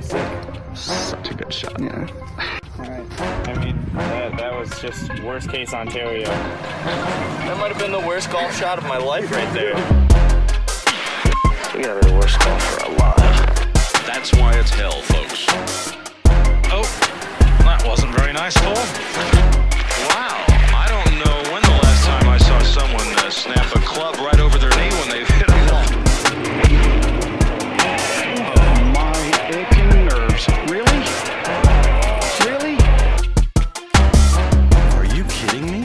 pretty sick. Such a good shot. Yeah. All right. I mean, that was just worst case Ontario. That might have been the worst golf shot of my life right there. We got the worst golfer alive. That's why it's hell, folks. Oh, that wasn't very nice, Paul. Wow. I don't know when the last time I saw someone snap a club right over their knee when they've hit a wall. Oh, my aching nerves. Really? Are you kidding me?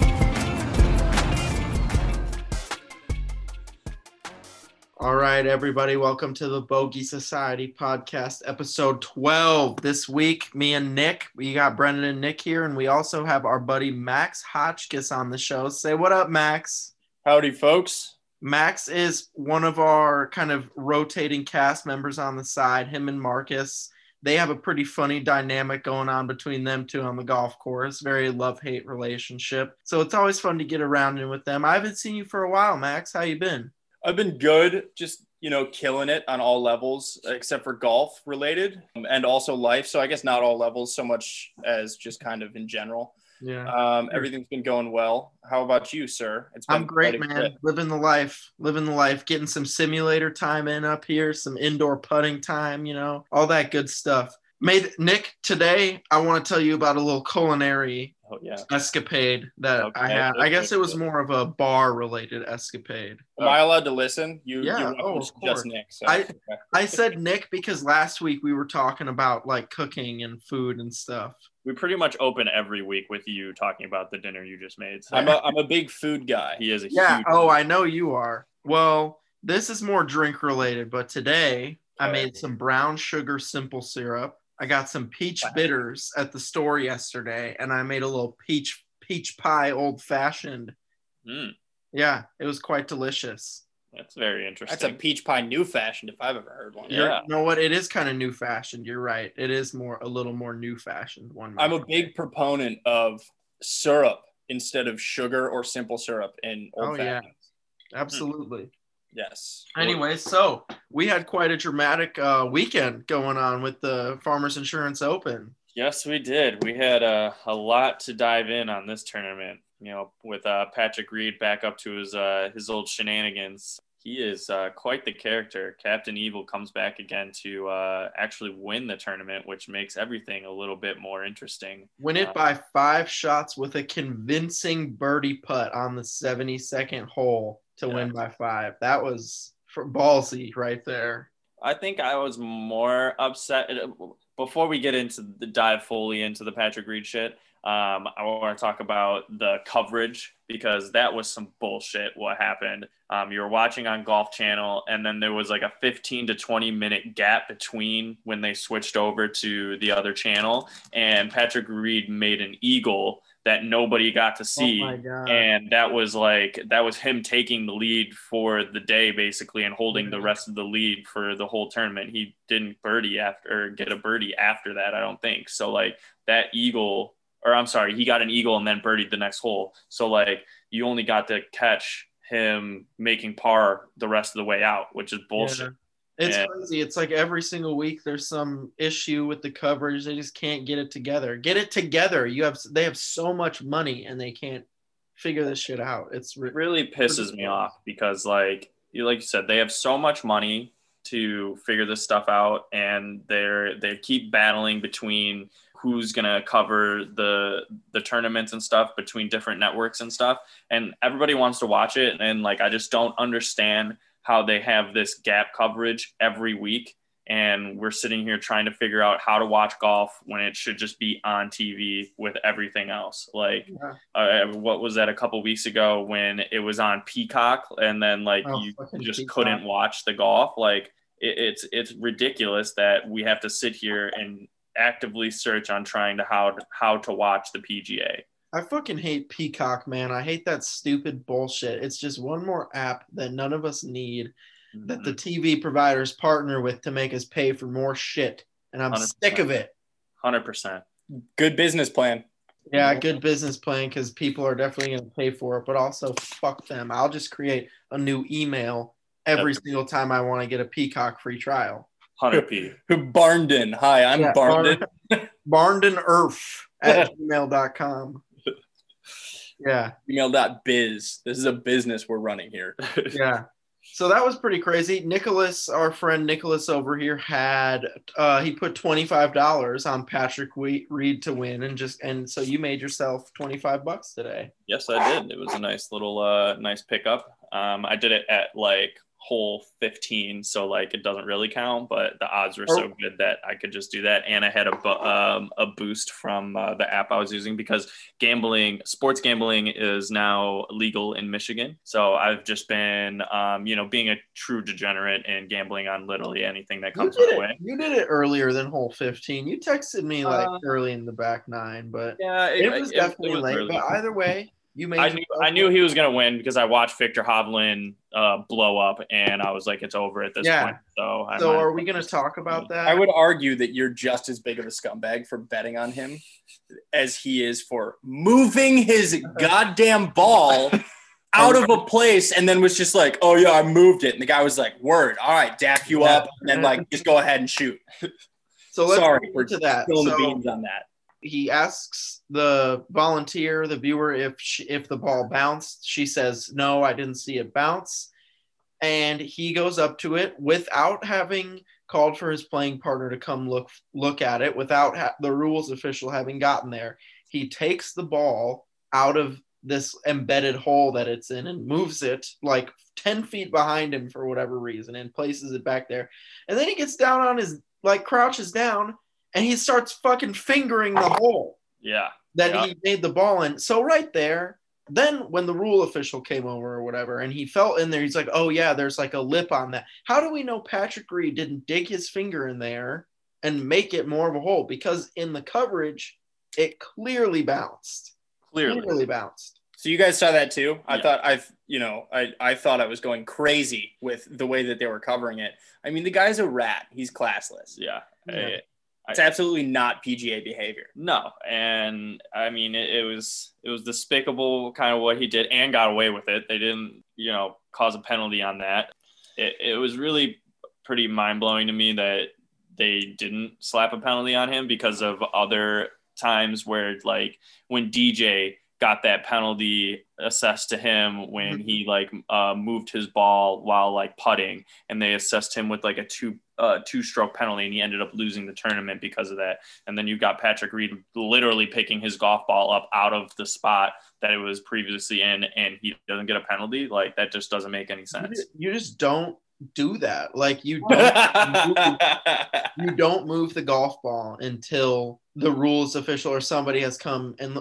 All right, everybody, welcome to the Bogey Society podcast, episode 12. This week, me and Nick, we got Brendan and Nick here, and we also have our buddy Max Hotchkiss on the show. Say what up, Max. Howdy, folks. Max is one of our kind of rotating cast members on the side, him and Marcus. They have a pretty funny dynamic going on between them two on the golf course, very love-hate relationship. So it's always fun to get around in with them. I haven't seen you for a while, Max. How you been? I've been good, just, you know, killing it on all levels, except for golf related and also life. So I guess not all levels so much as just kind of in general. Yeah. Everything's been going well. How about you, sir? I'm great, man. Living the life, getting some simulator time in up here, some indoor putting time, you know, all that good stuff. Nick, today I want to tell you about a little culinary escapade that I had. I guess it was more of a bar-related escapade. Am I allowed to listen? Just Nick. So. I said Nick because last week we were talking about like cooking and food and stuff. We pretty much open every week with you talking about the dinner you just made. So. I'm a big food guy. He is a huge guy. I know you are. Well, this is more drink-related, but today I made some brown sugar simple syrup. I got some peach bitters at the store yesterday, and I made a little peach pie old-fashioned. Mm. Yeah, it was quite delicious. That's very interesting. That's a peach pie new-fashioned if I've ever heard one. Yeah. You know what? It is kind of new-fashioned. You're right. It is a little more new-fashioned one. I'm a big proponent of syrup instead of sugar or simple syrup in old-fashioned. Yeah, absolutely. Mm. Yes. Anyway, so we had quite a dramatic weekend going on with the Farmers Insurance Open. Yes, we did. We had a lot to dive in on this tournament, you know, with Patrick Reed back up to his old shenanigans. He is quite the character. Captain Evil comes back again to actually win the tournament, which makes everything a little bit more interesting. Win it by 5 shots with a convincing birdie putt on the 72nd hole. To win by 5. That was ballsy right there. I think I was more upset. Before we get into the dive fully into the Patrick Reed shit, I want to talk about the coverage because that was some bullshit what happened. You were watching on Golf Channel, and then there was like a 15 to 20-minute gap between when they switched over to the other channel, and Patrick Reed made an eagle that nobody got to see. And that was him taking the lead for the day basically and holding the rest of the lead for the whole tournament. He didn't get a birdie after that, I don't think. So like that eagle, or I'm sorry, he got an eagle and then birdied the next hole. So like you only got to catch him making par the rest of the way out, which is bullshit. Yeah. It's crazy. It's like every single week there's some issue with the coverage. They just can't get it together. Get it together. They have so much money and they can't figure this shit out. It really pisses me off because like you said, they have so much money to figure this stuff out, and they keep battling between who's gonna cover the tournaments and stuff between different networks and stuff, and everybody wants to watch it, and like I just don't understand how they have this gap coverage every week, and we're sitting here trying to figure out how to watch golf when it should just be on TV with everything else. What was that a couple weeks ago when it was on Peacock, and then you just couldn't watch the golf? Like it's ridiculous that we have to sit here and actively search on trying to how to watch the PGA. I fucking hate Peacock, man. I hate that stupid bullshit. It's just one more app that none of us need that the TV providers partner with to make us pay for more shit. And I'm 100%. Sick of it. 100%. Good business plan. Yeah, good business plan because people are definitely going to pay for it, but also fuck them. I'll just create a new email every single time I want to get a Peacock free trial. 100p. Barnden. Hi, I'm Barnden. Barndenerf at gmail.com. Yeah. Email.biz. This is a business we're running here. Yeah. So that was pretty crazy. Nicholas, our friend Nicholas over here, had he put $25 on Patrick Reed to win, and so you made yourself $25 today. Yes, I did. It was a nice little nice pickup. I did it at like hole 15, so like it doesn't really count, but the odds were so good that I could just do that. And I had a boost from the app I was using, because sports gambling is now legal in Michigan. So I've just been being a true degenerate and gambling on literally anything that comes my way. You did it earlier than hole 15. You texted me like early in the back nine, but yeah, it was definitely late. But either way, I knew he was going to win, because I watched Viktor Hovland blow up, and I was like, it's over at this point. So are we going to talk about that? I would argue that you're just as big of a scumbag for betting on him as he is for moving his goddamn ball out of a place, and then was just like, oh, yeah, I moved it. And the guy was like, word, all right, dack you up, and then like just go ahead and shoot. So let's get to that. Spilling the beans on that. He asks the volunteer, the viewer, if the ball bounced. She says, no, I didn't see it bounce. And he goes up to it without having called for his playing partner to come look at it, without the rules official having gotten there. He takes the ball out of this embedded hole that it's in and moves it like 10 feet behind him for whatever reason and places it back there. And then he gets down on his, like, crouches down, and he starts fucking fingering the hole he made the ball in. So right there, then when the rule official came over or whatever, and he felt in there, he's like, oh, yeah, there's like a lip on that. How do we know Patrick Reed didn't dig his finger in there and make it more of a hole? Because in the coverage, it clearly bounced. Clearly bounced. So you guys saw that too? I thought I thought I was going crazy with the way that they were covering it. I mean, the guy's a rat. He's classless. Yeah. It's absolutely not PGA behavior. No. And I mean, it was despicable kind of what he did, and got away with it. They didn't, cause a penalty on that. It was really pretty mind blowing to me that they didn't slap a penalty on him, because of other times where, like, when DJ got that penalty assessed to him when he moved his ball while like putting, and they assessed him with like a two-stroke penalty, and he ended up losing the tournament because of that. And then you've got Patrick Reed literally picking his golf ball up out of the spot that it was previously in, and he doesn't get a penalty. Like, that just doesn't make any sense. You just don't do that. Like, you don't move the golf ball until the rules official or somebody has come and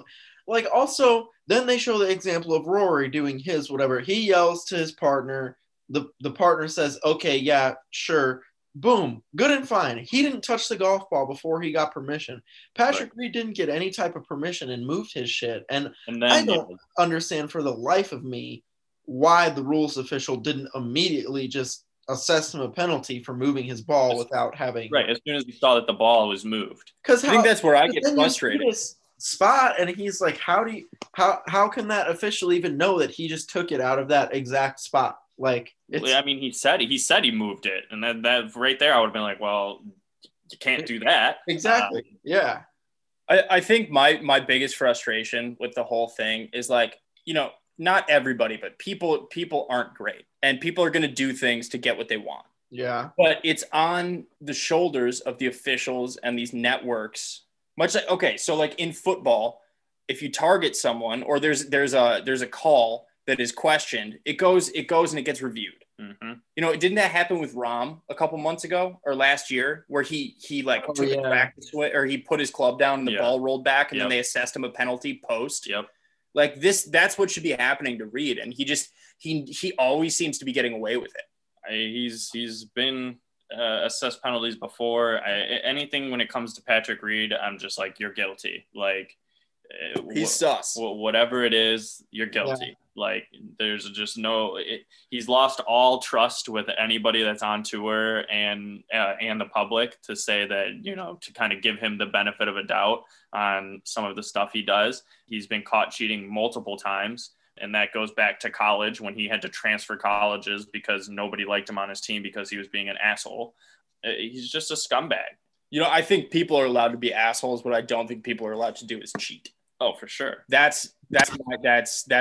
like. Also, then they show the example of Rory doing his whatever. He yells to his partner. The partner says, okay, yeah, sure. Boom, good and fine. He didn't touch the golf ball before he got permission. Patrick Reed didn't get any type of permission and moved his shit. And then, I don't understand for the life of me why the rules official didn't immediately just assess him a penalty for moving his ball without having. Right, as soon as he saw that the ball was moved. Because I think that's where I get frustrated. Spot, and he's like, how can that official even know that he just took it out of that exact spot? Like, he said he moved it, and then that right there I would have been like, well, you can't do that. Exactly. I think my biggest frustration with the whole thing is, like, not everybody, but people aren't great, and people are going to do things to get what they want. Yeah, but it's on the shoulders of the officials and these networks. Much like, okay, so like in football, if you target someone or there's a call that is questioned, it goes and it gets reviewed. Mm-hmm. Didn't that happen with Rahm a couple months ago or last year, where he took a practice or he put his club down and the ball rolled back, and then they assessed him a penalty post. Yep. Like that's what should be happening to Reed, and he always seems to be getting away with it. He's been assess penalties before. Anything when it comes to Patrick Reed, I'm just like, you're guilty. Like, he's sus. Whatever it is, you're guilty. Like, there's just he's lost all trust with anybody that's on tour and the public, to say that, to kind of give him the benefit of a doubt on some of the stuff he does. He's been caught cheating multiple times. And that goes back to college, when he had to transfer colleges because nobody liked him on his team because he was being an asshole. He's just a scumbag. You know, I think people are allowed to be assholes. What I don't think people are allowed to do is cheat. Oh, for sure. That's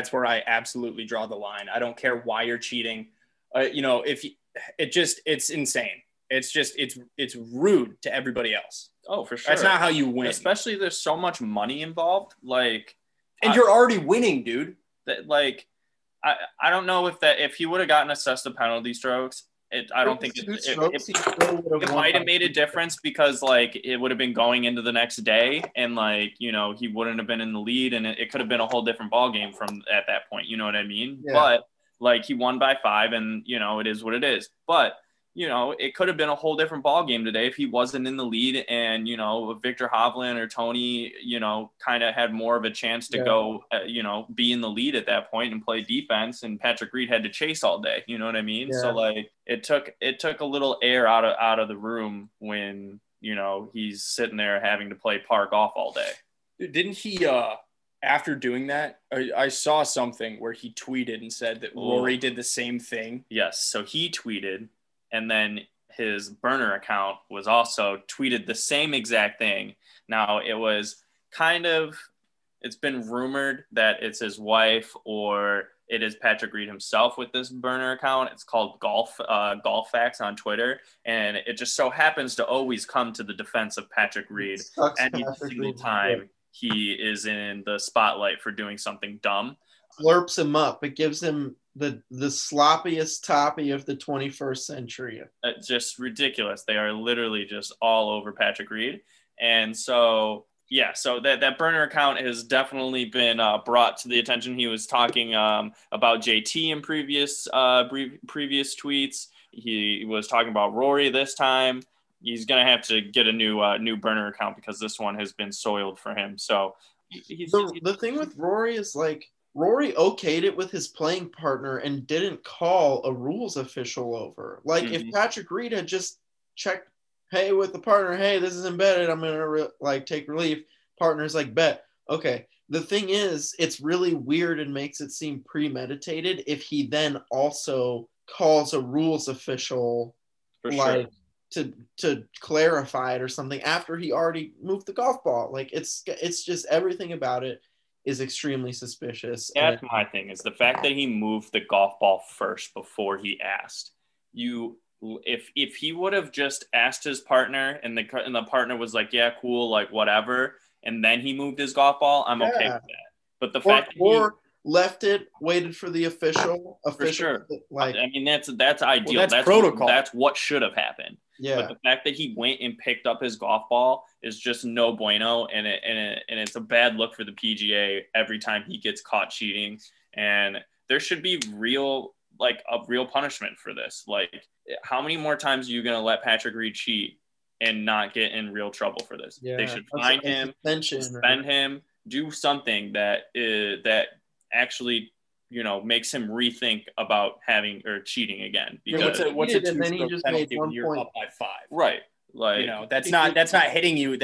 where I absolutely draw the line. I don't care why you're cheating. It's insane. It's rude to everybody else. Oh, for sure. That's not how you win. Especially there's so much money involved. And you're already winning, dude. I don't know if he would have gotten assessed the penalty strokes. I don't think it might have made a difference because it would have been going into the next day and he wouldn't have been in the lead and it could have been a whole different ball game from at that point. You know what I mean? Yeah. But he won by 5 and it is what it is. But it could have been a whole different ball game today if he wasn't in the lead and Viktor Hovland or Tony kind of had more of a chance to go be in the lead at that point and play defense, and Patrick Reed had to chase all day. You know what I mean? Yeah. So it took a little air out of the room when he's sitting there having to play par golf all day. Didn't he after doing that, I saw something where he tweeted and said that Rory did the same thing. Yes, so he tweeted. And then his burner account was also tweeted the same exact thing. Now, it's been rumored that it's his wife or it is Patrick Reed himself with this burner account. It's called Golf Facts on Twitter. And it just so happens to always come to the defense of Patrick Reed any single time he is in the spotlight for doing something dumb. Slurps him up. It gives him the sloppiest toppy of the 21st century. It's just ridiculous. They are literally just all over Patrick Reed. And so, that burner account has definitely been brought to the attention. He was talking about JT in previous tweets. He was talking about Rory this time. He's going to have to get a new burner account because this one has been soiled for him. So the thing with Rory is Rory okayed it with his playing partner and didn't call a rules official over. If Patrick Reed had just checked, hey, with the partner, hey, this is embedded, I'm going to take relief. Partner's bet. Okay. The thing is, it's really weird and makes it seem premeditated if he then also calls a rules official to clarify it or something after he already moved the golf ball. It's just everything about it is extremely suspicious. That's my thing, is the fact that he moved the golf ball first before he asked. If he would have just asked his partner and the partner was yeah, cool, whatever, and then he moved his golf ball, I'm okay with that. But the fact that he left it, waited for the official. For sure. That's ideal. Well, that's protocol. That's what should have happened. Yeah. But the fact that he went and picked up his golf ball is just no bueno, and it's a bad look for the PGA every time he gets caught cheating. And there should be a real punishment for this. How many more times are you going to let Patrick Reed cheat and not get in real trouble for this? Yeah. They should find him, suspend him, do something that actually makes him rethink about having or cheating again. Because what's it? And then he just made 1 point up by 5. Right. That's not hitting you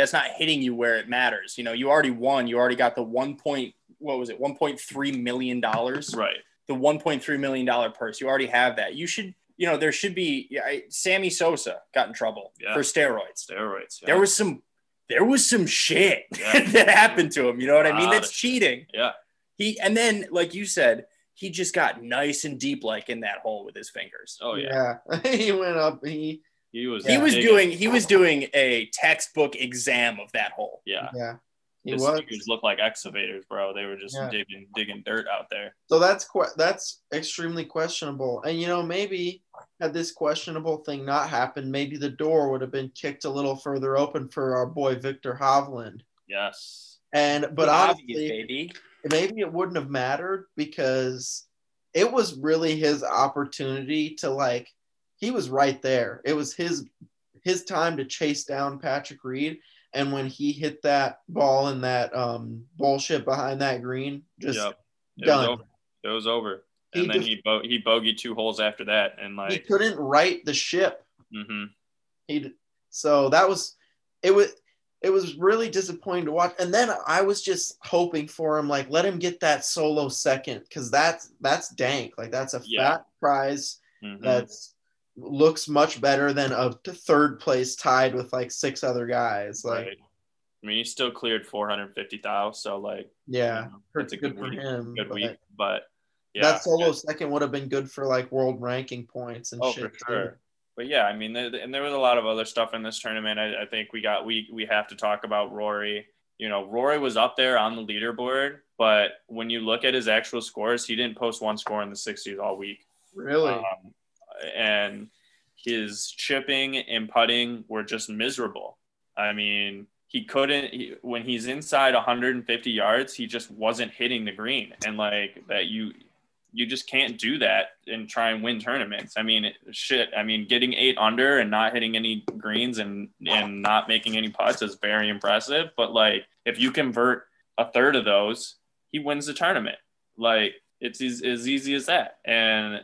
where it matters. You already won. You already got the $1.3 million. Right. The $1.3 million purse. You already have that. You should. There should be. Sammy Sosa got in trouble for steroids. Steroids. Yeah. There was some shit that happened to him. You know what I mean? That's cheating. Yeah. And then like you said, he just got nice and deep, in that hole with his fingers. Oh yeah. He went up. He was doing a textbook exam of that hole. Yeah. Yeah. His fingers looked like excavators, bro. They were just digging dirt out there. So that's extremely questionable. And maybe had this questionable thing not happened, maybe the door would have been kicked a little further open for our boy Viktor Hovland. Yes. But obviously, baby. Maybe it wouldn't have mattered because it was really his opportunity to he was right there. It was his time to chase down Patrick Reed. And when he hit that ball in that bullshit behind that green, done. It was over. He bogeyed 2 holes after that. And he couldn't right the ship. Mm-hmm. It was really disappointing to watch. And then I was just hoping for him, let him get that solo second, because that's dank. That's a fat prize. Mm-hmm. That's looks much better than a third place tied with like six other guys. Like, right. I mean, he still cleared 450,000. So like, yeah, it's you know, a good for week, him. Good but week, but yeah, that solo second would have been good for like world ranking points and shit. For sure. Too. But yeah, I mean, and there was a lot of other stuff in this tournament. I think we have to talk about Rory. You know, Rory was up there on the leaderboard, but when you look at his actual scores, he didn't post one score in the 60s all week. Really? And his chipping and putting were just miserable. I mean, he couldn't – when he's inside 150 yards, he just wasn't hitting the green. And, like, that you just can't do that and try and win tournaments. I mean, shit. I mean, getting 8 under and not hitting any greens and not making any putts is very impressive. But, like, if you convert a third of those, he wins the tournament. Like, it's as easy as that. And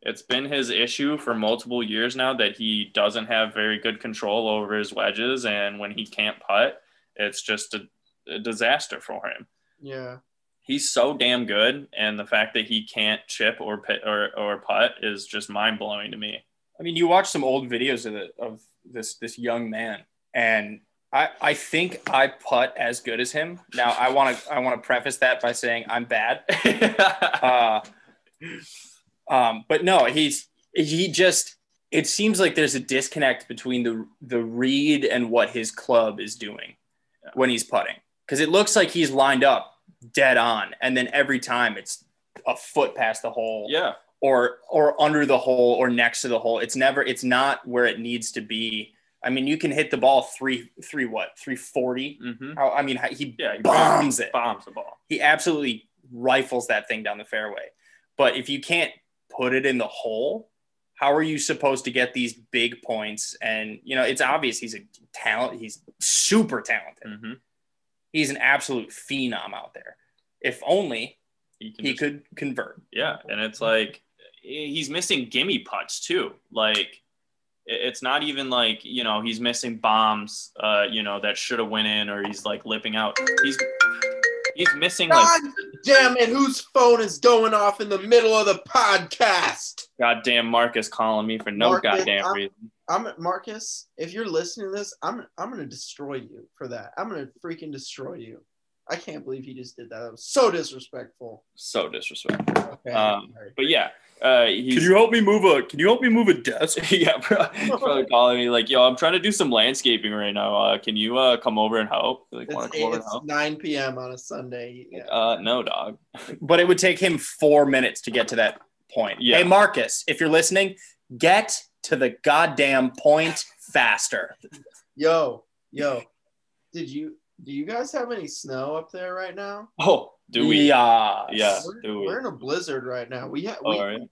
it's been his issue for multiple years now that he doesn't have very good control over his wedges. And when he can't putt, it's just a disaster for him. Yeah. He's so damn good. And the fact that he can't chip or putt is just mind blowing to me. I mean, you watch some old videos of this young man, and I think I putt as good as him. Now I want to preface that by saying I'm bad. But no, he just, it seems like there's a disconnect between the read and what his club is doing when he's putting. Cause it looks like he's lined up dead on. And then every time it's a foot past the hole or under the hole or next to the hole. It's not where it needs to be. I mean, you can hit the ball 340. Mm-hmm. I mean, he bombs it. Bombs the ball. He absolutely rifles that thing down the fairway. But if you can't put it in the hole, how are you supposed to get these big points? And, you know, it's obvious he's a talent. He's super talented. Mm-hmm. He's an absolute phenom out there. If only he could convert. Yeah. And it's like, he's missing gimme putts too. Like, it's not even like, you know, he's missing bombs, you know, that should have went in, or he's like lipping out. He's missing like. God damn it! Whose phone is going off in the middle of the podcast? Goddamn Marcus calling me for no goddamn reason. I'm Marcus. If you're listening to this, I'm gonna destroy you for that. I'm gonna freaking destroy you. I can't believe he just did that. That was so disrespectful. So disrespectful. Okay, but yeah. Can you help me move a desk? Yeah, bro. Probably calling me like, yo, I'm trying to do some landscaping right now. Can you come over and help? Like, it's 9 p.m. on a Sunday. Yeah. No, dog. But it would take him 4 minutes to get to that point. Yeah. Hey, Marcus, if you're listening, get to the goddamn point faster. Yo, do you guys have any snow up there right now? Oh, do we? Yes. Yeah. We're in a blizzard right now. We're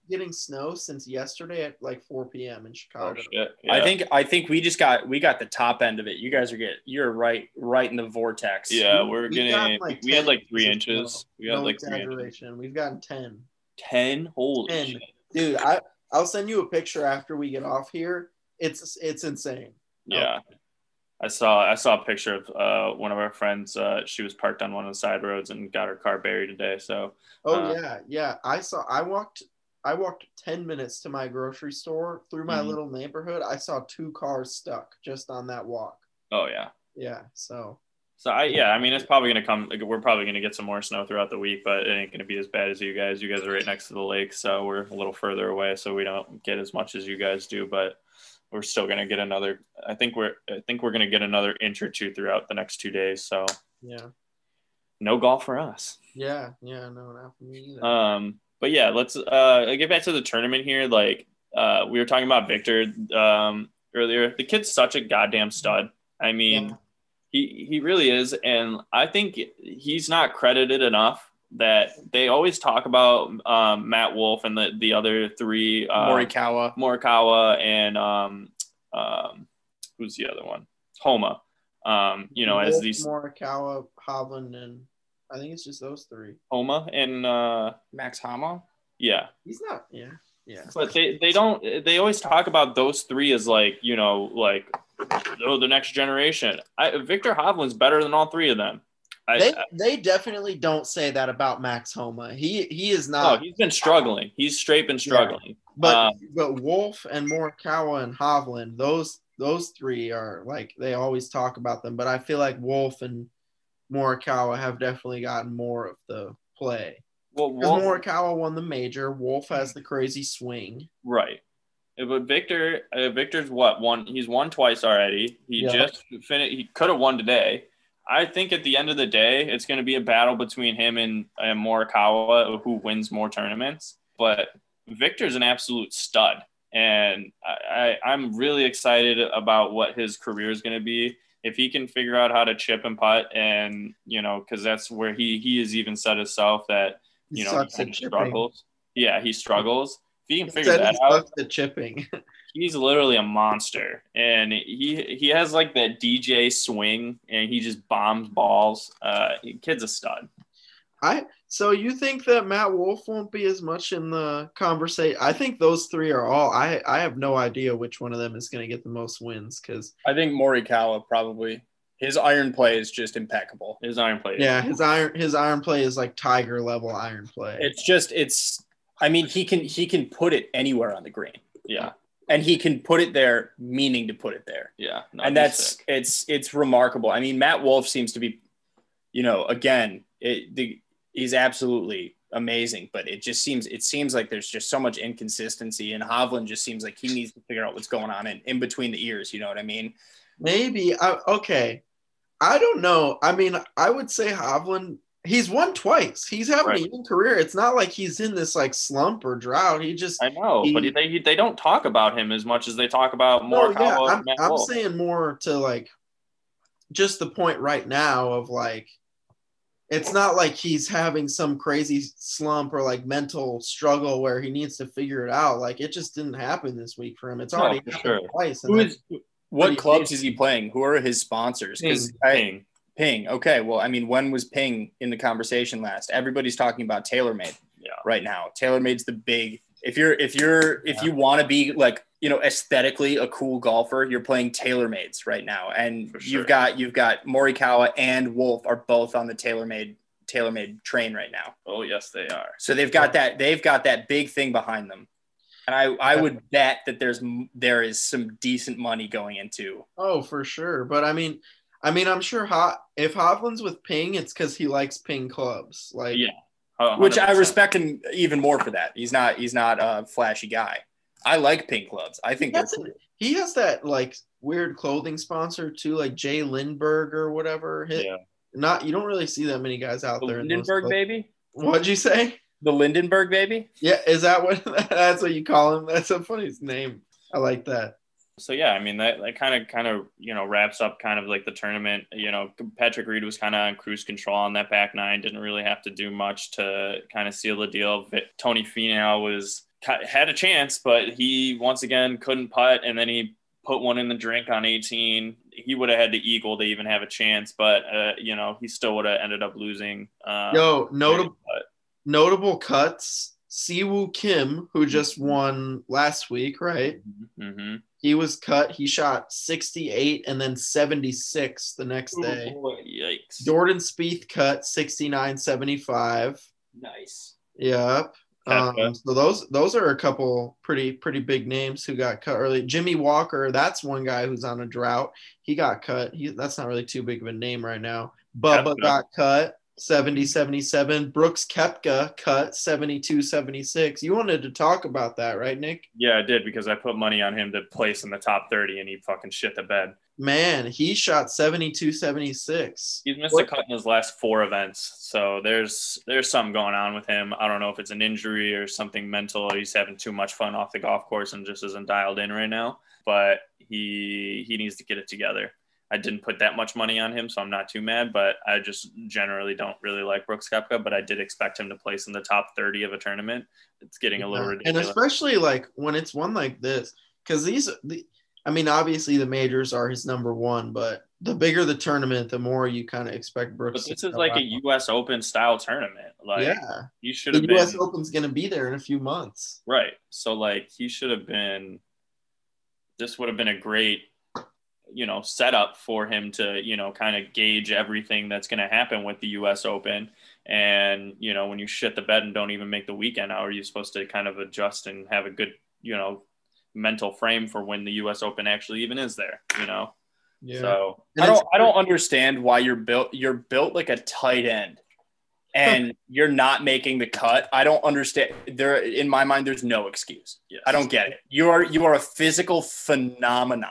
getting snow since yesterday at like 4 p.m. in Chicago. Oh, shit. Yeah. I think we just got the top end of it. You guys you're right in the vortex. Yeah, we had like 3 inches. We had like 3 inches. We've gotten 10. 10? Holy shit. Dude, I'll send you a picture after we get off here. It's insane. Yeah. Okay. I saw a picture of one of our friends. She was parked on one of the side roads and got her car buried today. So. Yeah. I walked 10 minutes to my grocery store through my little neighborhood. I saw 2 cars stuck just on that walk. Oh yeah. Yeah. I mean, it's probably going to come. We're probably going to get some more snow throughout the week, but it ain't going to be as bad as you guys. You guys are right next to the lake, so we're a little further away, so we don't get as much as you guys do, but we're still going to get another. I think we're going to get another inch or two throughout the next 2 days. So yeah, no golf for us. Yeah, no, not for me either. But yeah, let's get back to the tournament here. Like we were talking about Viktor earlier. The kid's such a goddamn stud. I mean. Yeah. He really is, and I think he's not credited enough. That they always talk about Matt Wolff and the other three, Morikawa, and who's the other one? Homa. You know, Wolf, as these Morikawa, Hovland, and I think it's just those three. Homa and Max Homa. Yeah, he's not. Yeah. But they don't. They always talk about those three as like, you know, like. Oh, the next generation. Viktor Hovland's better than all three of them. They definitely don't say that about Max Homa. He is not. No, he's been struggling. He's straight been struggling. But Wolff and Morikawa and Hovland, those three are like, they always talk about them, but I feel like Wolff and Morikawa have definitely gotten more of the play. Well, Morikawa won the major. Wolff has the crazy swing. Right. But Victor's what? One? He's won twice already. He just finished. He could have won today. I think at the end of the day, it's going to be a battle between him and Morikawa of who wins more tournaments. But Victor's an absolute stud. And I'm really excited about what his career is going to be. If he can figure out how to chip and putt and, you know, because that's where he has even said himself that, you know, he struggles. Yeah, he struggles. If he can figure that out, the chipping. He's literally a monster, and he has like that DJ swing, and he just bombs balls. Kid's a stud. So you think that Matt Wolff won't be as much in the conversation? I think those three are all. I have no idea which one of them is going to get the most wins because I think Morikawa probably. His iron play is just impeccable. His iron play is like Tiger level iron play. It's. I mean, he can put it anywhere on the green. Yeah. And he can put it there, meaning to put it there. Yeah. And that's – it's remarkable. I mean, Matt Wolff seems to be, you know, again, he's absolutely amazing. But it seems like there's just so much inconsistency. And Hovland just seems like he needs to figure out what's going on in between the ears. You know what I mean? Maybe. Okay. I don't know. I mean, I would say Hovland – he's won twice. He's having a young career. It's not like he's in this like slump or drought. They don't talk about him as much as they talk about Morikawa. Yeah, I'm saying more to like just the point right now of like it's not like he's having some crazy slump or like mental struggle where he needs to figure it out. Like it just didn't happen this week for him. It's already happened twice. What clubs is he playing? Who are his sponsors? Because Ping. Okay. Well, I mean, when was Ping in the conversation last? Everybody's talking about TaylorMade right now. TaylorMade's the big. If you want to be like, you know, aesthetically a cool golfer, you're playing TaylorMade's right now, and you've got Morikawa and Wolff are both on the TaylorMade train right now. Oh yes, they are. So they've got that big thing behind them, and I would bet that there is some decent money going into. Oh, for sure, but I mean, I'm sure if Hovland's with Ping, it's because he likes Ping clubs. Like, yeah, 100%. Which I respect him even more for that. He's not a flashy guy. I like Ping clubs. I think that's cool. He has that like weird clothing sponsor too, like Jay Lindbergh or whatever. You don't really see that many guys out there. Lindbergh baby. What'd you say? The Lindenberg baby. Yeah, is that what? That's what you call him? That's a funny name. I like that. So, yeah, I mean, that kind of, you know, wraps up kind of like the tournament. You know, Patrick Reed was kind of on cruise control on that back nine, didn't really have to do much to kind of seal the deal. Tony Finau had a chance, but he once again couldn't putt, and then he put one in the drink on 18. He would have had to eagle to even have a chance, but, you know, he still would have ended up losing. Notable cuts. Siwoo Kim, who just won last week, right? Mm-hmm. He was cut. He shot 68 and then 76 the next day. Oh, boy, yikes. Jordan Spieth cut 69-75. Nice. Yep. So those are a couple pretty big names who got cut early. Jimmy Walker, that's one guy who's on a drought. He got cut. That's not really too big of a name right now. Bubba got cut. 70-77. Brooks Koepka cut 72-76. You wanted to talk about that, right, Nick? Yeah, I did because I put money on him to place in the top 30 and he fucking shit the bed. Man, he shot 72-76. He's missed a cut in his last four events. So there's something going on with him. I don't know if it's an injury or something mental. He's having too much fun off the golf course and just isn't dialed in right now. But he needs to get it together. I didn't put that much money on him, so I'm not too mad, but I just generally don't really like Brooks Koepka, but I did expect him to place in the top 30 of a tournament. It's getting a little ridiculous. And especially, like, when it's one like this, because obviously the majors are his number one, but the bigger the tournament, the more you kind of expect Brooks. But this is like a U.S. Open-style tournament. Like, yeah. You should have been – the U.S. Open's going to be there in a few months. Right. So, like, he should have been – this would have been a great – you know, set up for him to, you know, kind of gauge everything that's going to happen with the U.S. Open. And, you know, when you shit the bed and don't even make the weekend, how are you supposed to kind of adjust and have a good mental frame for when the U.S. Open actually even is there, Yeah. So I don't understand why you're built like a tight end and you're not making the cut. I don't understand. In my mind, there's no excuse. Yes. I don't get it. You are a physical phenomenon.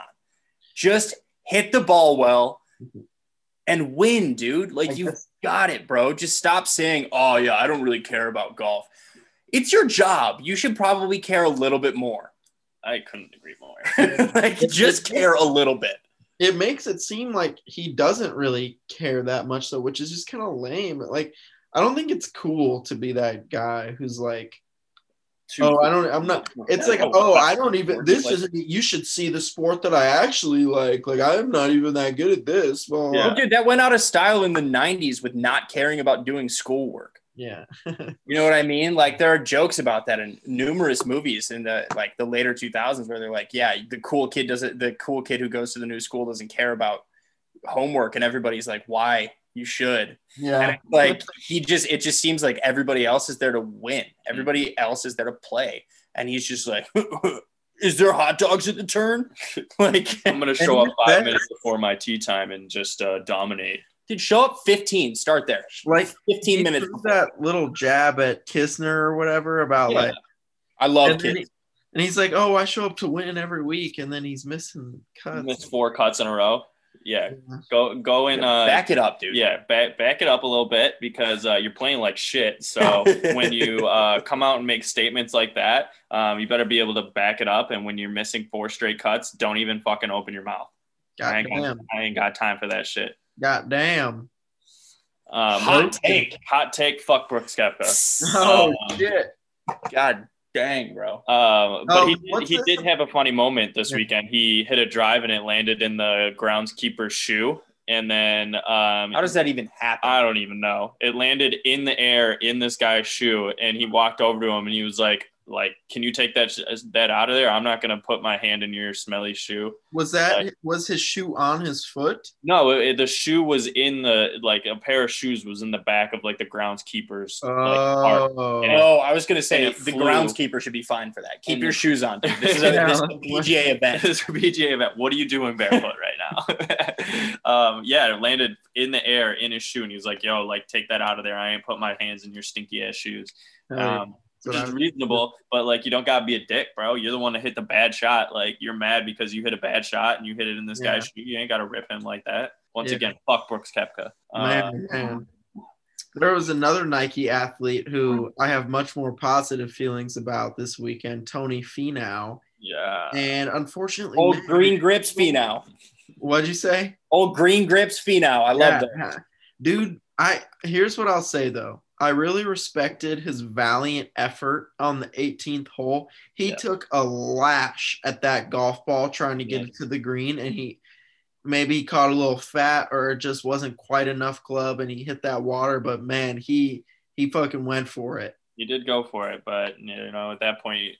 Just hit the ball well and win, dude. Like you've got it, bro. Just stop saying, oh yeah, I don't really care about golf. It's your job. You should probably care a little bit more. I couldn't agree more. Just care a little bit. It makes it seem like he doesn't really care that much, though, which is just kind of lame. Like, I don't think it's cool to be that guy who's like, you should see the sport that I actually like. Like, I'm not even that good at this. Well, yeah. Dude, that went out of style in the 90s with not caring about doing schoolwork. Yeah. You know what I mean? Like, there are jokes about that in numerous movies in the later 2000s where they're like, yeah, the cool kid who goes to the new school doesn't care about homework. And everybody's like, why? You should. Yeah. And it just seems like everybody else is there to win. Everybody else is there to play. And he's just like, is there hot dogs at the turn? Like, I'm going to show up 5 minutes before my tea time and just dominate. Dude, show up 15. Start there. Like 15 minutes. That little jab at Kisner or whatever about I love Kisner. And he's like, oh, I show up to win every week, and then he's missing cuts. He missed 4 cuts in a row. Yeah, go and back it up, dude. Yeah, back it up a little bit because you're playing like shit. So when you come out and make statements like that, you better be able to back it up. And when you're missing 4 straight cuts, don't even fucking open your mouth. I ain't got time for that shit. God damn. Hot take. Fuck Brooks Koepka. Oh, shit. God dang, bro. But he did have a funny moment this weekend. He hit a drive and it landed in the groundskeeper's shoe. And then how does that even happen? I don't even know. It landed in the air in this guy's shoe. And he walked over to him and he was like, can you take that out of there? I'm not going to put my hand in your smelly shoe. Was his shoe on his foot? No, the shoe was in a pair of shoes was in the back of the groundskeeper's. I was going to say the groundskeeper should be fine for that. Keep your shoes on. Dude. This is a PGA event. This is a PGA event. What are you doing barefoot right now? It landed in the air in his shoe. And he was like, yo, take that out of there. I ain't put my hands in your stinky ass shoes. Which is reasonable, but you don't gotta be a dick, bro. You're the one to hit the bad shot. You're mad because you hit a bad shot and you hit it in this guy's shoe. You ain't gotta rip him like that. Once again, fuck Brooks Koepka. Man. There was another Nike athlete who I have much more positive feelings about this weekend, Tony Finau. Yeah. And unfortunately, old green grips Finau. What'd you say? Old green grips Finau. I love that, dude. Here's what I'll say though. I really respected his valiant effort on the 18th hole. He took a lash at that golf ball trying to get it to the green, and he caught a little fat or it just wasn't quite enough club, and he hit that water. But, man, he fucking went for it. He did go for it, but, at that point,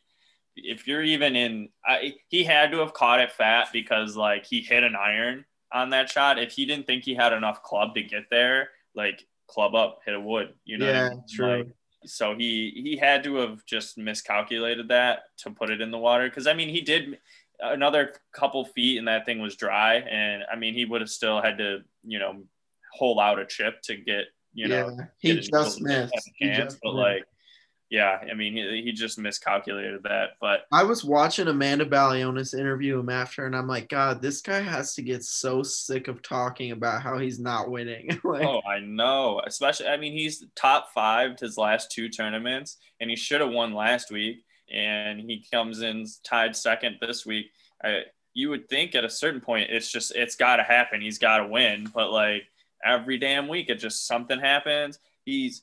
if you're even he had to have caught it fat because, he hit an iron on that shot. If he didn't think he had enough club to get there, club up, hit a wood, Yeah, true. So he had to have just miscalculated that to put it in the water. Because, he did another couple feet and that thing was dry. And, he would have still had to, hole out a chip to get, he just missed. He just miscalculated that. But I was watching Amanda Balionis interview him after, and I'm like, God, this guy has to get so sick of talking about how he's not winning. Oh, I know. Especially, he's top 5 his last 2 tournaments, and he should have won last week, and he comes in tied second this week. You would think at a certain point it's got to happen. He's got to win, but every damn week it just something happens. He's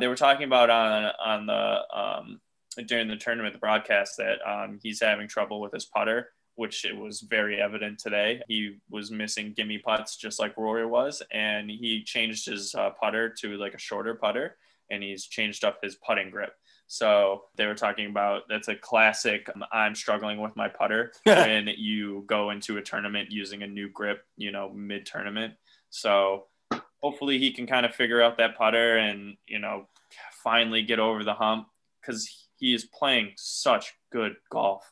they were talking about on the during the tournament, the broadcast, that he's having trouble with his putter, which it was very evident today. He was missing gimme putts just like Rory was, and he changed his putter to a shorter putter, and he's changed up his putting grip. So they were talking about that's a classic I'm struggling with my putter when you go into a tournament using a new grip, mid-tournament. So hopefully he can kind of figure out that putter and, finally get over the hump, because he is playing such good golf.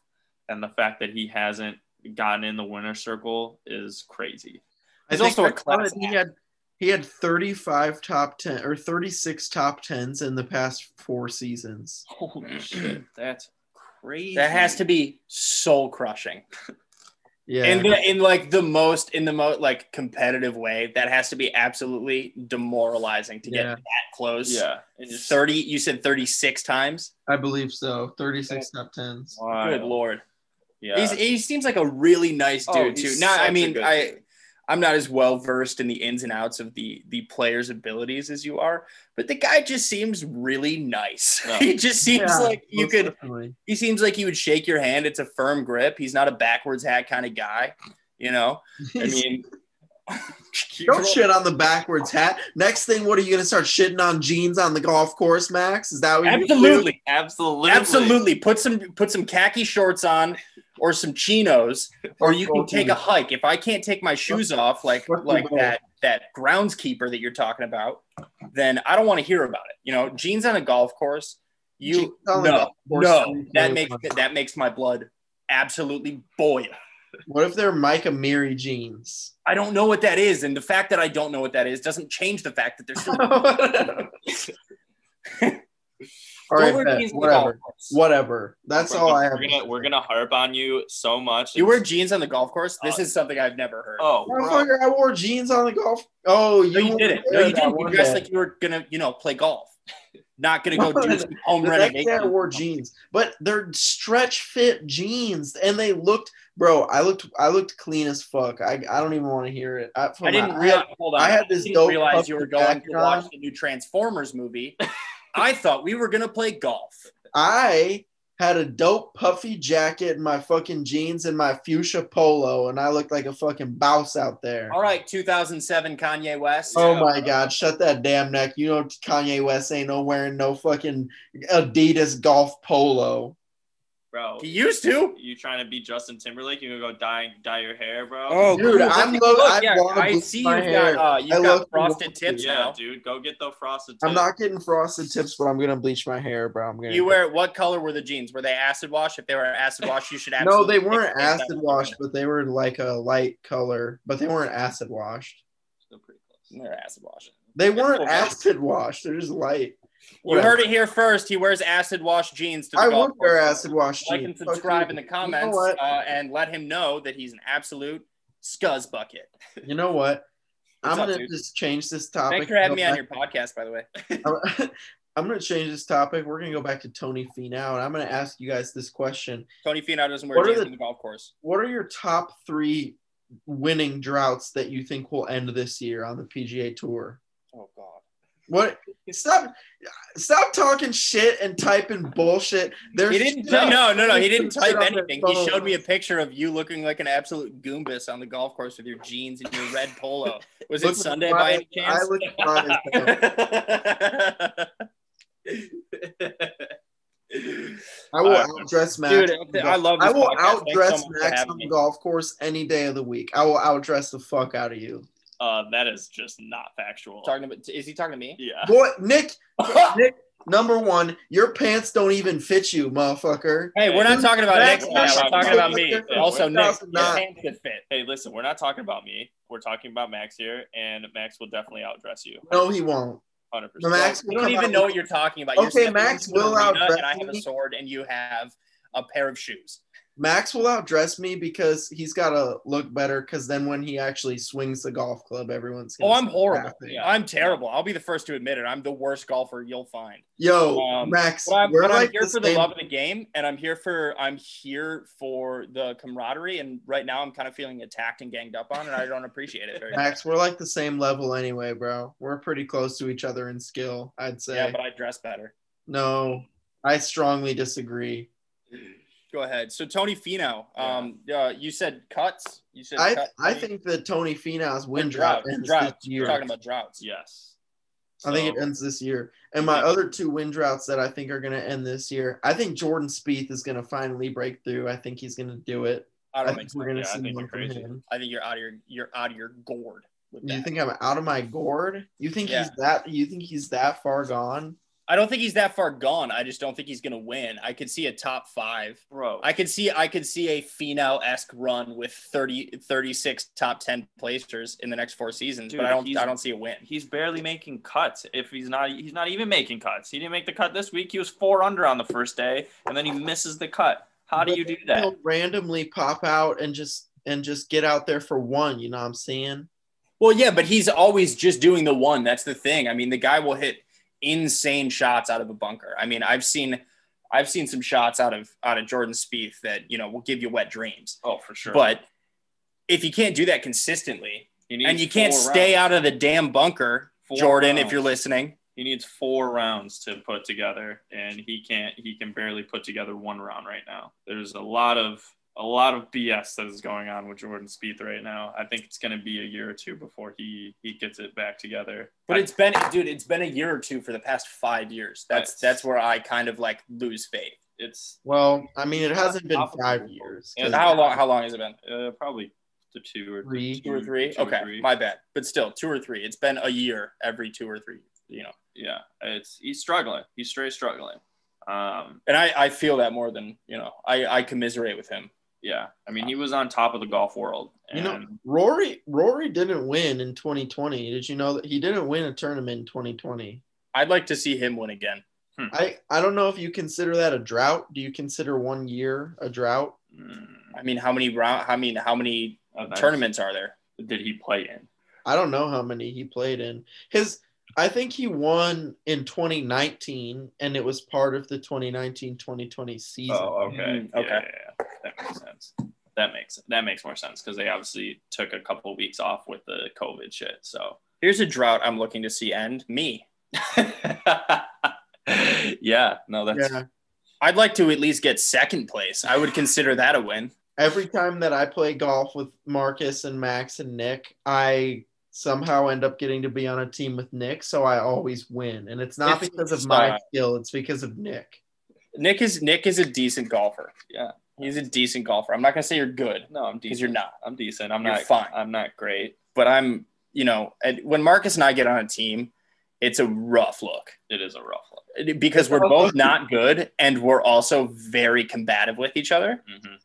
And the fact that he hasn't gotten in the winner's circle is crazy. He's also a class act. He had 35 top 10 or 36 top 10s in the past four seasons. Holy shit, that's crazy. That has to be soul crushing. Yeah. In the most competitive way, that has to be absolutely demoralizing to get that close. Yeah. And 30, you said 36 times? I believe so. 36 top 10s. Wow. Good Lord. Yeah. He seems like a really nice dude too. No, I mean, I'm not as well versed in the ins and outs of the player's abilities as you are, but the guy just seems really nice. No. He just seems like you could. Definitely. He seems like he would shake your hand. It's a firm grip. He's not a backwards hat kind of guy. You know, I mean, don't shit on the backwards hat. Next thing, what are you going to start shitting on jeans on the golf course, Max? Is that what you do? Absolutely. Put some khaki shorts on. Or some chinos, or you can take a hike. If I can't take my shoes off, like that groundskeeper that you're talking about, then I don't want to hear about it. You know, jeans on a golf course. That makes my blood absolutely boil. What if they're Micah Miri jeans? I don't know what that is, and the fact that I don't know what that is doesn't change the fact that they're still. All right, whatever. That's all I have. We're gonna harp on you so much. You wear jeans on the golf course? This is something I've never heard. Oh, motherfucker, I wore jeans on the golf. Oh, you didn't. No, you didn't. You dressed like you were gonna, play golf. Not gonna go do some home renovation. I wore jeans, but they're stretch fit jeans, and they looked. Bro, I looked clean as fuck. I don't even want to hear it. I didn't realize you were going to watch the new Transformers movie. I thought we were going to play golf. I had a dope puffy jacket and my fucking jeans and my fuchsia polo, and I looked like a fucking bouse out there. All right, 2007 Kanye West. Oh, my God. Shut that damn neck. You know Kanye West ain't wearing no fucking Adidas golf polo. Bro. He used to. You trying to be Justin Timberlake? You gonna go dye your hair, bro? Oh, dude, cool. I see you've got frosted tips now, dude. Go get the frosted tips. I'm not getting frosted tips, but I'm gonna bleach my hair, bro. What color were the jeans? Were they acid wash? If they were acid wash, you should. No, they weren't acid washed, but they were like a light color. But they weren't acid washed. Still pretty close. They're acid washed. They weren't acid washed. They're just light. You heard it here first. He wears acid wash jeans to the golf course. I would wear acid wash jeans. Like and subscribe in the comments, and let him know that he's an absolute scuzz bucket. You know what? I'm going to just change this topic. Thanks for having me on your podcast, by the way. I'm going to change this topic. We're going to go back to Tony Finau, and I'm going to ask you guys this question. Tony Finau doesn't wear jeans on the golf course. What are your top three winning droughts that you think will end this year on the PGA Tour? Oh, God. What? Stop talking shit and typing bullshit. He didn't. No. He didn't type anything. He showed me a picture of you looking like an absolute goombus on the golf course with your jeans and your red polo. Was it Sunday by any chance? I look I will outdress Max. Dude, I love this. I will outdress Max on the golf course any day of the week. I will outdress the fuck out of you. That is just not factual. Is he talking to me? Yeah. Boy, Nick, number one, your pants don't even fit you, motherfucker. Hey, we're not talking about Nick. We're talking about me. Also, Nick, your pants could fit. Hey, listen, we're not talking about me. We're talking about Max here, and Max will definitely outdress you. No, he won't. 100%. Max, you don't even know what you're talking about. Okay, Max will outdress me. And I have a sword, and you have a pair of shoes. Max will outdress me because he's got to look better, because then when he actually swings the golf club, everyone's going to I'm horrible. Yeah, I'm terrible. I'll be the first to admit it. I'm the worst golfer you'll find. Yo, Max, I'm here for the love of the game, and I'm here for the camaraderie, and right now I'm kind of feeling attacked and ganged up on, and I don't appreciate it very much. Max, we're like the same level anyway, bro. We're pretty close to each other in skill, I'd say. Yeah, but I dress better. No, I strongly disagree. Go ahead. So Tony Finau, you said cuts. You said I think that Tony Finau's win drought ends this year. You're talking about droughts, yes. I think it ends this year. And my other two win droughts that I think are going to end this year, I think Jordan Spieth is going to finally break through. I think he's going to do it. I think you're out of your gourd. You think I'm out of my gourd? You think he's that far gone? I don't think he's that far gone. I just don't think he's going to win. I could see a top five. Bro. I could see a Finau-esque run with 36 top 10 placers in the next four seasons, dude, but I don't see a win. He's barely making cuts. If he's not even making cuts. He didn't make the cut this week. He was 4 under on the first day, and then he misses the cut. How do you do that? He'll randomly pop out and just get out there for one, you know what I'm saying? Well, yeah, but he's always just doing the one. That's the thing. I mean, the guy will hit insane shots out of a bunker. I mean, I've seen some shots out of Jordan Spieth that, you know, will give you wet dreams. Oh, for sure. But if you can't do that consistently, and you can't stay out of the damn bunker, Jordan, if you're listening. He needs 4 rounds to put together, and he can barely put together 1 round right now. There's a lot of BS that is going on with Jordan Spieth right now. I think it's going to be a year or two before he gets it back together. But it's been a year or two for the past 5 years. That's where I kind of like lose faith. It hasn't been 5 years. How long has it been? Probably 2 or 3. Okay, my bad. But still, 2 or 3. It's been a year every 2 or 3. You know. Yeah, he's struggling. He's straight struggling. And I feel that more than, you know, I commiserate with him. Yeah, I mean, he was on top of the golf world. And... You know, Rory didn't win in 2020. Did you know that he didn't win a tournament in 2020? I'd like to see him win again. I don't know if you consider that a drought. Do you consider 1 year a drought? I mean, how many tournaments are there? Did he play in? I don't know how many he played in. I think he won in 2019, and it was part of the 2019-2020 season. Oh, okay. Okay. Yeah. That makes sense. That makes more sense because they obviously took a couple of weeks off with the COVID shit. So here's a drought I'm looking to see end. Me. Yeah. No, that's. Yeah. I'd like to at least get second place. I would consider that a win. Every time that I play golf with Marcus and Max and Nick, I somehow end up getting to be on a team with Nick, so I always win. And it's because of my skill, it's because of Nick. Nick is a decent golfer. Yeah. He's a decent golfer. I'm not gonna say you're good. No, I'm decent. Because you're not. I'm decent. I'm not fine. I'm not great. But I'm, you know, when Marcus and I get on a team, it's a rough look. It is a rough look. Because we're both not good, and we're also very combative with each other. Mm-hmm.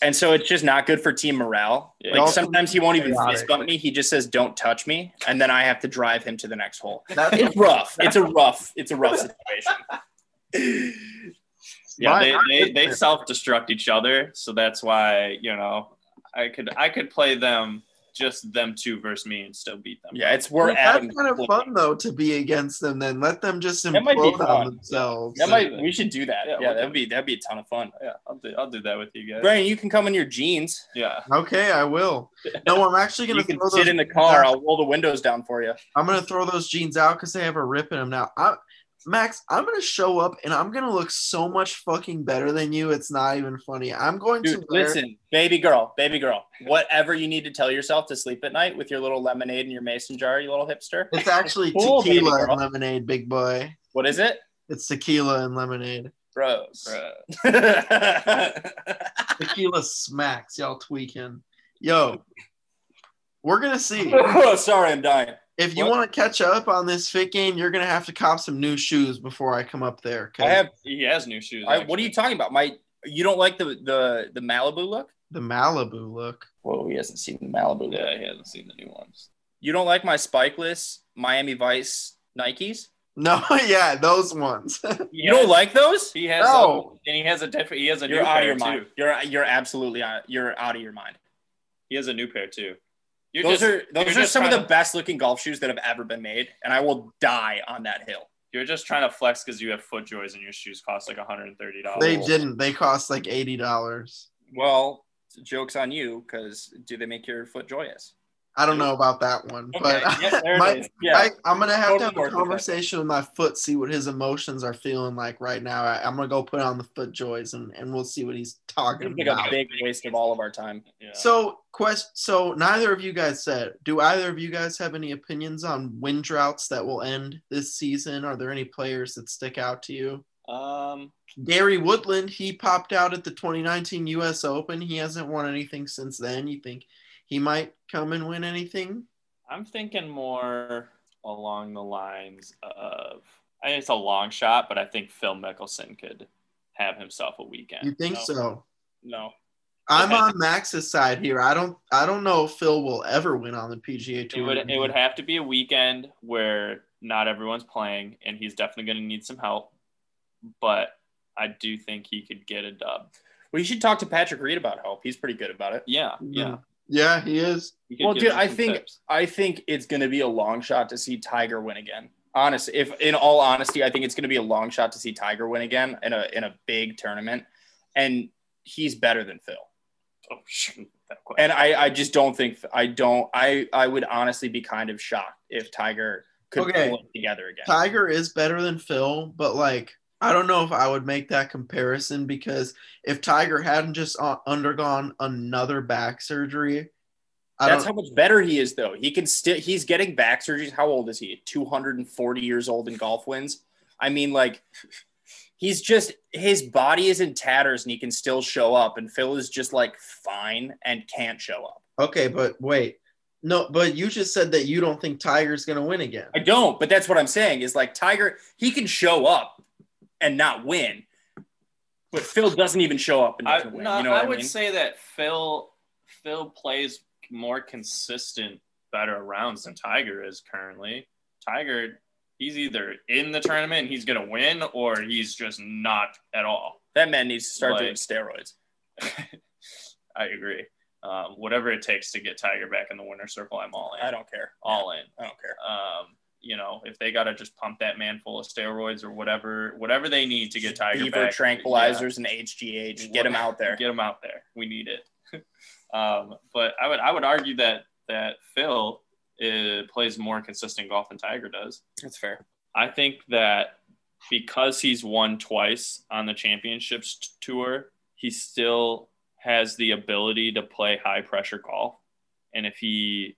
And so it's just not good for team morale. Yeah. Like sometimes he won't even fist bump me. He just says, "Don't touch me," and then I have to drive him to the next hole. It's rough. It's a rough situation. Yeah, they self-destruct each other, so that's why, you know, I could play them, just them two versus me, and still beat them. Yeah, it's worth. That's kind of fun though to be against them. Then let them just implode on themselves. We should do that. Yeah, that'd be a ton of fun. Yeah, I'll do that with you guys. Brian, you can come in your jeans. Yeah. Okay, I will. No, I'm actually gonna. You can sit in the car. I'll roll the windows down for you. I'm gonna throw those jeans out because they have a rip in them now. Max, I'm going to show up, and I'm going to look so much fucking better than you. It's not even funny. I'm going to wear... Listen, baby girl, whatever you need to tell yourself to sleep at night with your little lemonade in your mason jar, you little hipster. It's actually tequila and lemonade, big boy. What is it? It's tequila and lemonade. Bros. Tequila smacks. Y'all tweaking. Yo, we're going to see. Sorry, I'm dying. If you want to catch up on this fit game, you're going to have to cop some new shoes before I come up there. He has new shoes. What are you talking about? You don't like the Malibu look? The Malibu look? Whoa, he hasn't seen the Malibu look. Yeah, he hasn't seen the new ones. You don't like my Spyglass Miami Vice Nikes? No, yeah, those ones. You don't like those? He has. No. And he has a different. He has a. You're new out pair of your mind. Too. You're absolutely out. You're out of your mind. He has a new pair too. Those are some of the best looking golf shoes that have ever been made, and I will die on that hill. You're just trying to flex because you have FootJoys and your shoes cost like $130. They didn't. They cost like $80. Well, joke's on you, because do they make your foot joyous? I don't know about that one, okay. But yeah, I'm going to have a conversation with my foot, see what his emotions are feeling like right now. I'm going to go put on the FootJoys and we'll see what he's talking about. A big waste of all of our time. Yeah. So neither of you guys said, do either of you guys have any opinions on win droughts that will end this season? Are there any players that stick out to you? Gary Woodland, he popped out at the 2019 U.S. Open. He hasn't won anything since then. You think he might come and win anything? I'm thinking more along the lines of I think it's a long shot, but I think Phil Mickelson could have himself a weekend. You think so? No. I'm on Max's side here. I don't know if Phil will ever win on the PGA Tour. It would have to be a weekend where not everyone's playing, and he's definitely going to need some help. But I do think he could get a dub. Well, you should talk to Patrick Reed about help. He's pretty good about it. Yeah, yeah. Yeah, he is. Well, dude, I think it's going to be a long shot to see Tiger win again. Honestly, if in all honesty, I think it's going to be a long shot to see Tiger win again in a big tournament, and he's better than Phil. Oh, shoot. And I just don't think I would honestly be kind of shocked if Tiger could pull it together again. Tiger is better than Phil, but like I don't know if I would make that comparison, because if Tiger hadn't just undergone another back surgery, that's how much better he is though. He can still, he's getting back surgeries. How old is he? 240 years old in golf wins. I mean, like he's just, his body is in tatters and he can still show up, and Phil is just like fine and can't show up. Okay, but wait. No, but you just said that you don't think Tiger's going to win again. I don't, but that's what I'm saying is like Tiger, he can show up and not win, but Phil doesn't even show up and doesn't win. No, you know what I would say that Phil plays more consistent, better rounds than Tiger is currently. Tiger, he's either in the tournament and he's going to win, or he's just not at all. That man needs to start doing steroids. I agree. Whatever it takes to get Tiger back in the winner's circle, I'm all in. I don't care. I don't care. You know, if they got to just pump that man full of steroids or whatever they need to get Tiger back. Tranquilizers and HGH. Get him out there. Get him out there. We need it. But I would argue that Phil plays more consistent golf than Tiger does. That's fair. I think that because he's won twice on the championships tour, he still has the ability to play high pressure golf. And if he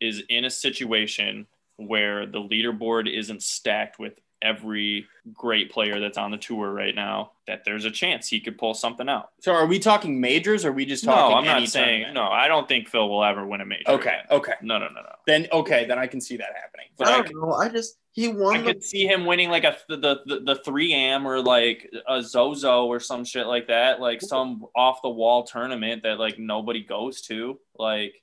is in a situation where the leaderboard isn't stacked with every great player that's on the tour right now, that there's a chance he could pull something out. So are we talking majors, or are we just talking? No, I'm not saying tournament? No, I don't think Phil will ever win a major. Okay. Again. Okay. No. Then I can see that happening. But I don't know. I could see him winning like the 3M or like a Zozo or some shit like that. Like some off the wall tournament that like nobody goes to. Like,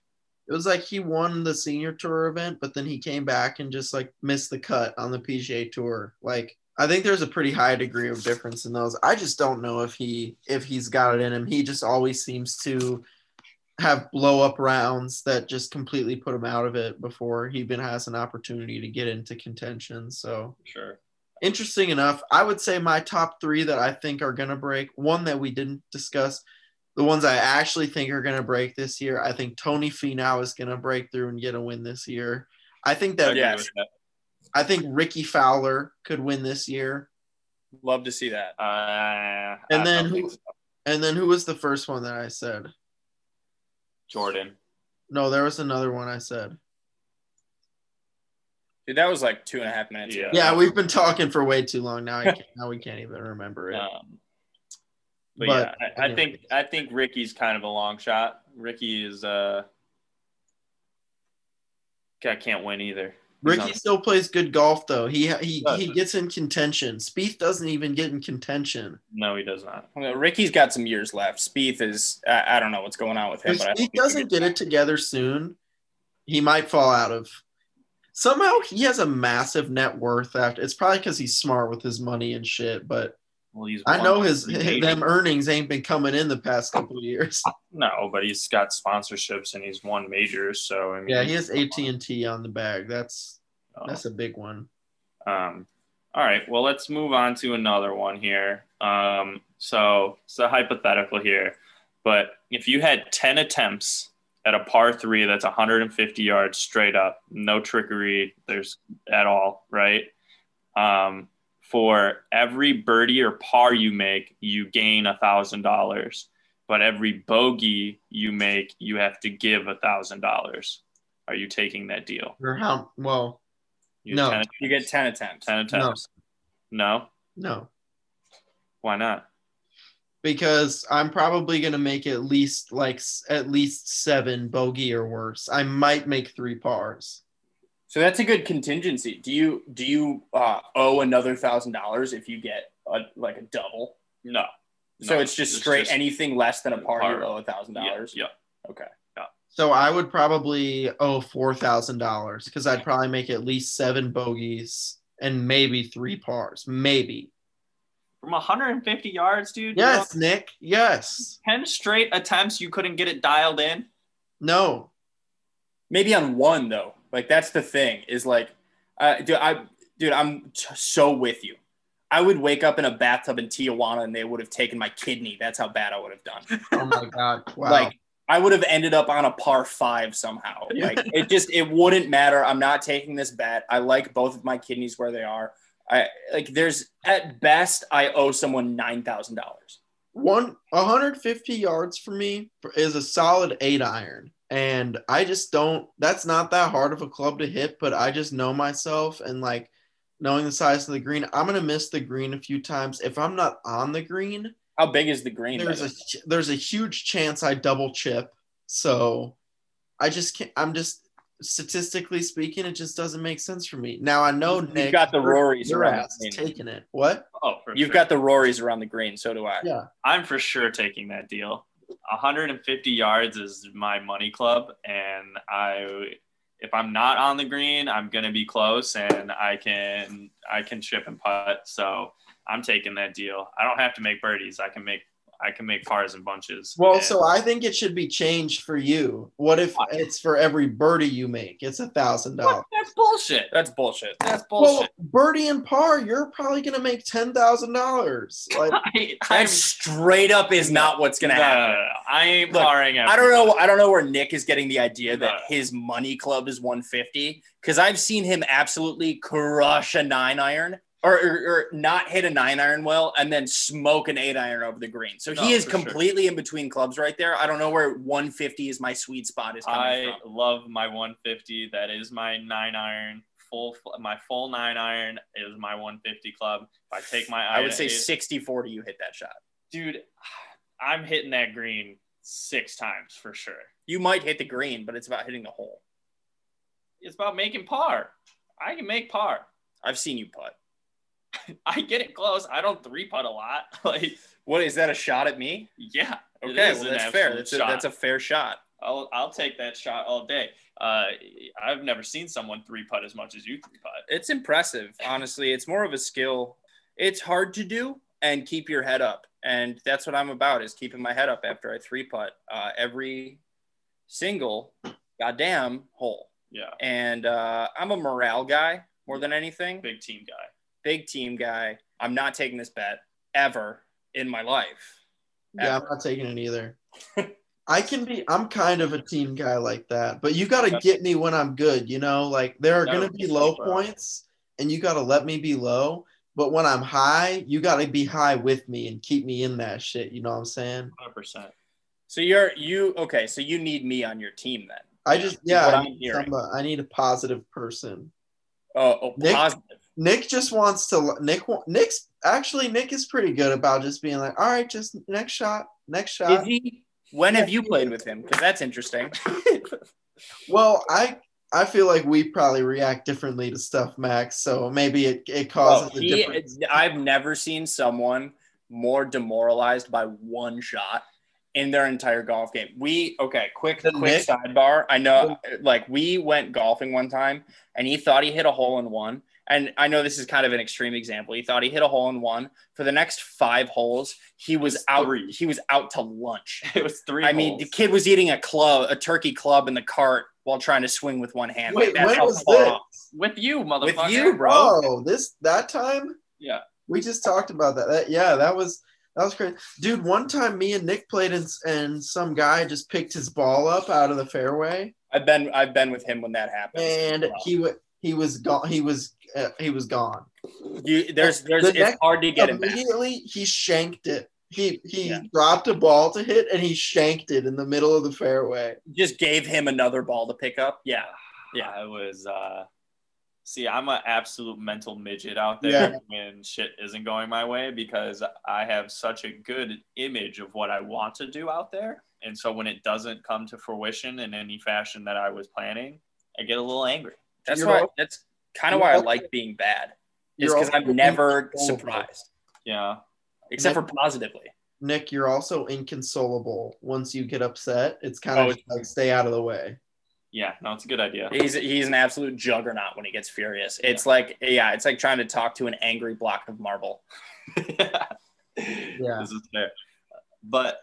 it was like he won the senior tour event, but then he came back and just like missed the cut on the PGA Tour. Like, I think there's a pretty high degree of difference in those. I just don't know if he's got it in him. He just always seems to have blow up rounds that just completely put him out of it before he even has an opportunity to get into contention. So sure. Interesting enough, I would say my top three that I think are going to break, one that we didn't discuss, the ones I actually think are going to break this year. I think Tony Finau is going to break through and get a win this year. I think that, I think Ricky Fowler could win this year. Love to see that. And then who was the first one that I said? Jordan. No, there was another one I said. Dude, that was like 2.5 minutes. Yeah, we've been talking for way too long. Now we can't even remember it. But I think Ricky's kind of a long shot. Ricky is I can't win either. Ricky still plays good golf though. He gets in contention. Spieth doesn't even get in contention. No, he does not. Well, Ricky's got some years left. Spieth is I don't know what's going on with him. If but Spieth doesn't get it together soon, he might fall out of. Somehow he has a massive net worth after. It's probably because he's smart with his money and shit, but. Well, I know them earnings ain't been coming in the past couple of years. No, but he's got sponsorships and he's won majors. So I mean, yeah, he has AT&T on the bag. That's a big one. All right, well, let's move on to another one here. So it's a hypothetical here, but if you had 10 attempts at a par three that's 150 yards straight up, no trickery, there's at all, right? For every birdie or par you make, you gain $1,000. But every bogey you make, you have to give $1,000. Are you taking that deal? Well, no. You get 10 attempts. 10 attempts. No. Why not? Because I'm probably going to make at least 7 bogey or worse. I might make 3 pars. So that's a good contingency. Do you owe another $1,000 if you get a double? No. So it's just straight anything less than a par, you owe $1,000. Yeah. Okay. Yeah. So I would probably owe $4,000 because I'd probably make at least 7 bogeys and maybe 3 pars, maybe. From 150 yards, dude. Yes, you know, Nick. Yes. 10 straight attempts, you couldn't get it dialed in. No. Maybe on one though. Like that's the thing is like, I'm so with you. I would wake up in a bathtub in Tijuana and they would have taken my kidney. That's how bad I would have done. Oh my God. Wow. Like I would have ended up on a par 5 somehow. Like it wouldn't matter. I'm not taking this bet. I like both of my kidneys where they are. At best, I owe someone $9,000. 150 yards for me is a solid 8 iron. And I just that's not that hard of a club to hit, but I just know myself and like knowing the size of the green, I'm going to miss the green a few times. If I'm not on the green. How big is the green? There's a huge chance I double chip. So I just can't, statistically speaking, it just doesn't make sense for me. Now I know Nick, you've got the Rorys around the green. Taking it. What? Oh, for you've got the Rorys around the green. So do I. Yeah. I'm for sure taking that deal. 150 yards is my money club, and if I'm not on the green, I'm gonna be close, and I can chip and putt. So I'm taking that deal. I don't have to make birdies. I can make pars and bunches. Well, so I think it should be changed for you. What if it's for every birdie you make? It's $1,000. That's bullshit. Well, birdie and par, you're probably going to make $10,000. Like that straight up is not what's going to happen. I ain't parring everything. I don't know where Nick is getting the idea that his money club is 150 because I've seen him absolutely crush a 9 iron. Or not hit a 9 iron well and then smoke an 8 iron over the green. So he is completely in between clubs right there. I don't know where 150 is my sweet spot is coming from. I love my 150. That is my 9 iron. My full 9 iron is my 150 club. If I take my iron, I would say 60-40 you hit that shot. Dude, I'm hitting that green 6 times for sure. You might hit the green, but it's about hitting the hole. It's about making par. I can make par. I've seen you putt. I get it close. I don't 3-putt a lot. Like, what is that? A shot at me? Yeah. Okay. Well, that's fair. That's a fair shot. I'll take that shot all day. I've never seen someone 3-putt as much as you 3-putt. It's impressive. Honestly, it's more of a skill. It's hard to do and keep your head up. And that's what I'm about is keeping my head up after I 3-putt every single goddamn hole. Yeah. And I'm a morale guy more than anything. Big team guy. I'm not taking this bet ever in my life. Yeah, I'm not taking it either. I'm kind of a team guy like that, but you got to get me when I'm good. You know, like there are going to be low points and you got to let me be low, but when I'm high, you got to be high with me and keep me in that shit. You know what I'm saying? 100%. So okay. So you need me on your team then. I need a positive person. Oh, positive. Nick just wants to – Nick is pretty good about just being like, all right, just next shot. Is he? When have you played with him? Because that's interesting. Well, I feel like we probably react differently to stuff, Max, so maybe it causes a difference. I've never seen someone more demoralized by one shot in their entire golf game. Quick sidebar. I know, like, we went golfing one time, and he thought he hit a hole in one. And I know this is kind of an extreme example. He thought he hit a hole in one. For the next 5 holes, he was out to lunch. It was 3 holes. I mean, the kid was eating a turkey club in the cart while trying to swing with one hand. Wait, when was this? With you, motherfucker. With you, bro. Oh, that time? Yeah. We just talked about that. That was crazy. Dude, one time me and Nick played and some guy just picked his ball up out of the fairway. I've been with him when that happened. And he was gone. It's hard to get him back. Immediately, he shanked it. He dropped a ball to hit, and he shanked it in the middle of the fairway. Just gave him another ball to pick up. Yeah, yeah. I was. I'm an absolute mental midget out there when shit isn't going my way because I have such a good image of what I want to do out there, and so when it doesn't come to fruition in any fashion that I was planning, I get a little angry. That's why. That's kind of why I like being bad. Is because I'm never surprised. Yeah. Except for positively. Nick, you're also inconsolable. Once you get upset, it's kind of like stay out of the way. Yeah, no, it's a good idea. He's an absolute juggernaut when he gets furious. It's it's like trying to talk to an angry block of marble. Yeah. This is fair. But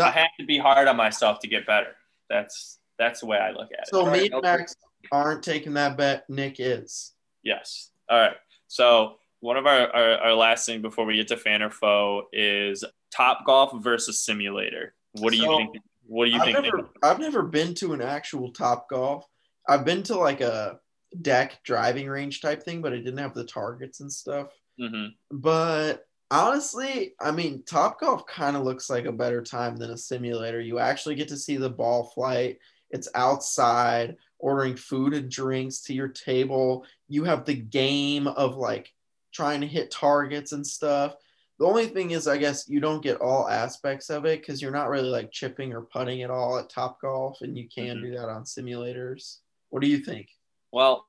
I have to be hard on myself to get better. That's the way I look at it. So me and Max aren't taking that bet. Nick is. Yes. All right. So one of our last thing before we get to fan or foe is Topgolf versus simulator. What do you think? What do you think? I've never been to an actual Topgolf. I've been to like a deck driving range type thing, but it didn't have the targets and stuff. Mm-hmm. But honestly, I mean, Topgolf kind of looks like a better time than a simulator. You actually get to see the ball flight. It's outside, ordering food and drinks to your table. You have the game of like trying to hit targets and stuff. The only thing is, I guess you don't get all aspects of it because you're not really like chipping or putting at all at Topgolf, and you can do that on simulators. What do you think? Well,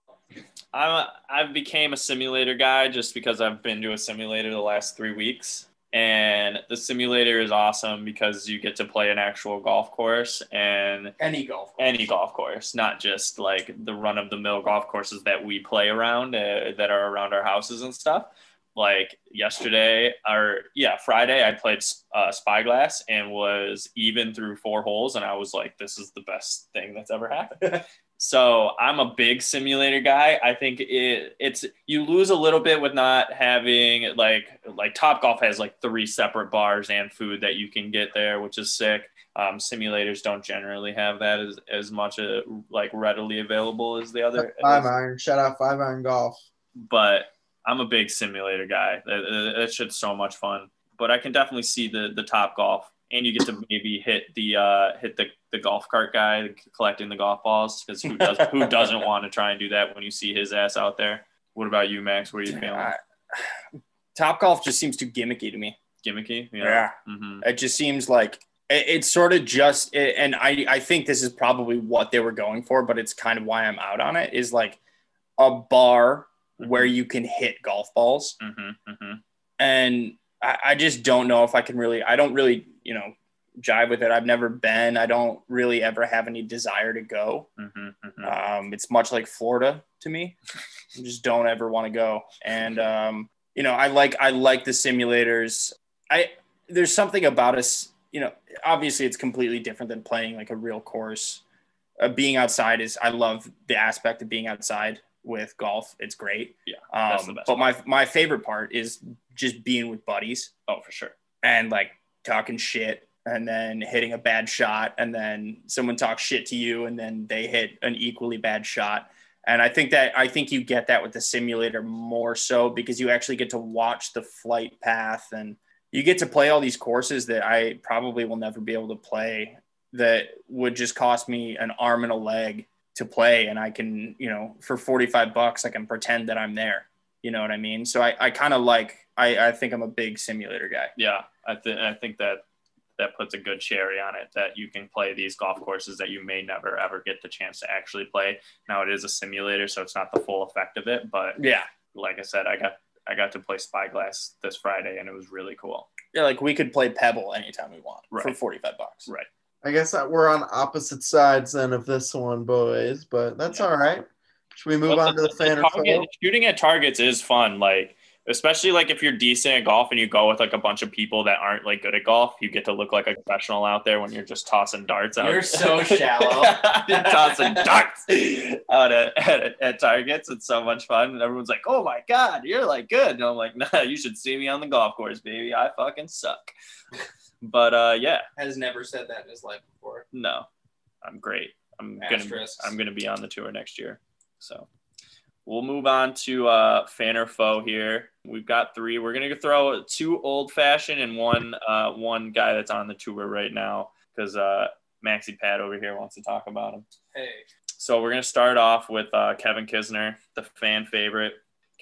I became a simulator guy just because I've been to a simulator the last 3 weeks, and the simulator is awesome because you get to play an actual golf course and any golf course, not just like the run of the mill golf courses that we play around that are around our houses and stuff. Like Friday, I played Spyglass and was even through 4 holes, and I was like, this is the best thing that's ever happened. So I'm a big simulator guy. I think it's you lose a little bit with not having like Topgolf has like 3 separate bars and food that you can get there, which is sick. Simulators don't generally have that as much like readily available as the other. Five Iron, shout out Five Iron Golf. But I'm a big simulator guy. That shit's so much fun. But I can definitely see the Topgolf, and you get to maybe hit the golf cart guy collecting the golf balls, because who doesn't want to try and do that when you see his ass out there? What about you, Max? What are you feeling? Topgolf just seems too gimmicky to me. Gimmicky? Yeah. Mm-hmm. It just seems like it's sort of just, and I think this is probably what they were going for, but it's kind of why I'm out on it, is like a bar where you can hit golf balls. Mm-hmm, mm-hmm. And I just don't know if I can really, I don't really, jive with it. I've never been, I don't really ever have any desire to go. Mm-hmm, mm-hmm. It's much like Florida to me. I just don't ever want to go. And, I like the simulators. There's something about us, obviously it's completely different than playing like a real course. Being outside I love the aspect of being outside with golf. It's great. Yeah. That's the best but part. My favorite part is just being with buddies. Oh, for sure. And like talking shit and then hitting a bad shot, and then someone talks shit to you and then they hit an equally bad shot. And I think you get that with the simulator more so, because you actually get to watch the flight path and you get to play all these courses that I probably will never be able to play, that would just cost me an arm and a leg to play, and I can, for $45, I can pretend that I'm there. You know what I mean? So I kind of like, I think I'm a big simulator guy. Yeah, I think that puts a good cherry on it, that you can play these golf courses that you may never ever get the chance to actually play. Now it is a simulator, so it's not the full effect of it, but yeah, like I said, I got to play Spyglass this Friday, and it was really cool. Yeah, like we could play Pebble anytime we want, right, for $45. Right. I guess that we're on opposite sides then of this one, boys, but that's all right. Should we move on to the fan or foe? Shooting at targets is fun, like especially like if you're decent at golf and you go with like a bunch of people that aren't like good at golf, you get to look like a professional out there when you're just tossing darts out. You're so shallow. Tossing darts out at targets. It's so much fun. And everyone's like, "Oh my God, you're like good." And I'm like, "Nah, you should see me on the golf course, baby. I fucking suck." But has never said that in his life before. No, I'm great. I'm gonna be on the tour next year. So we'll move on to fan or foe here. We've got 3. We're gonna throw 2 old fashioned and one guy that's on the tour right now, because Maxi Pad over here wants to talk about him. Hey. So we're gonna start off with Kevin Kisner, the fan favorite.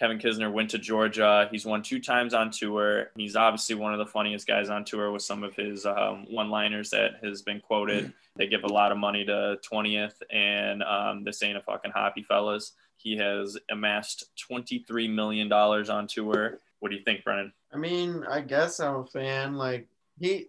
Kevin Kisner went to Georgia. He's won two times on tour. He's obviously one of the funniest guys on tour with some of his one-liners that has been quoted. They give a lot of money to 20th, and this ain't a fucking hobby, fellas. He has amassed $23 million on tour. What do you think, Brennan? I mean, I guess I'm a fan. Like, he's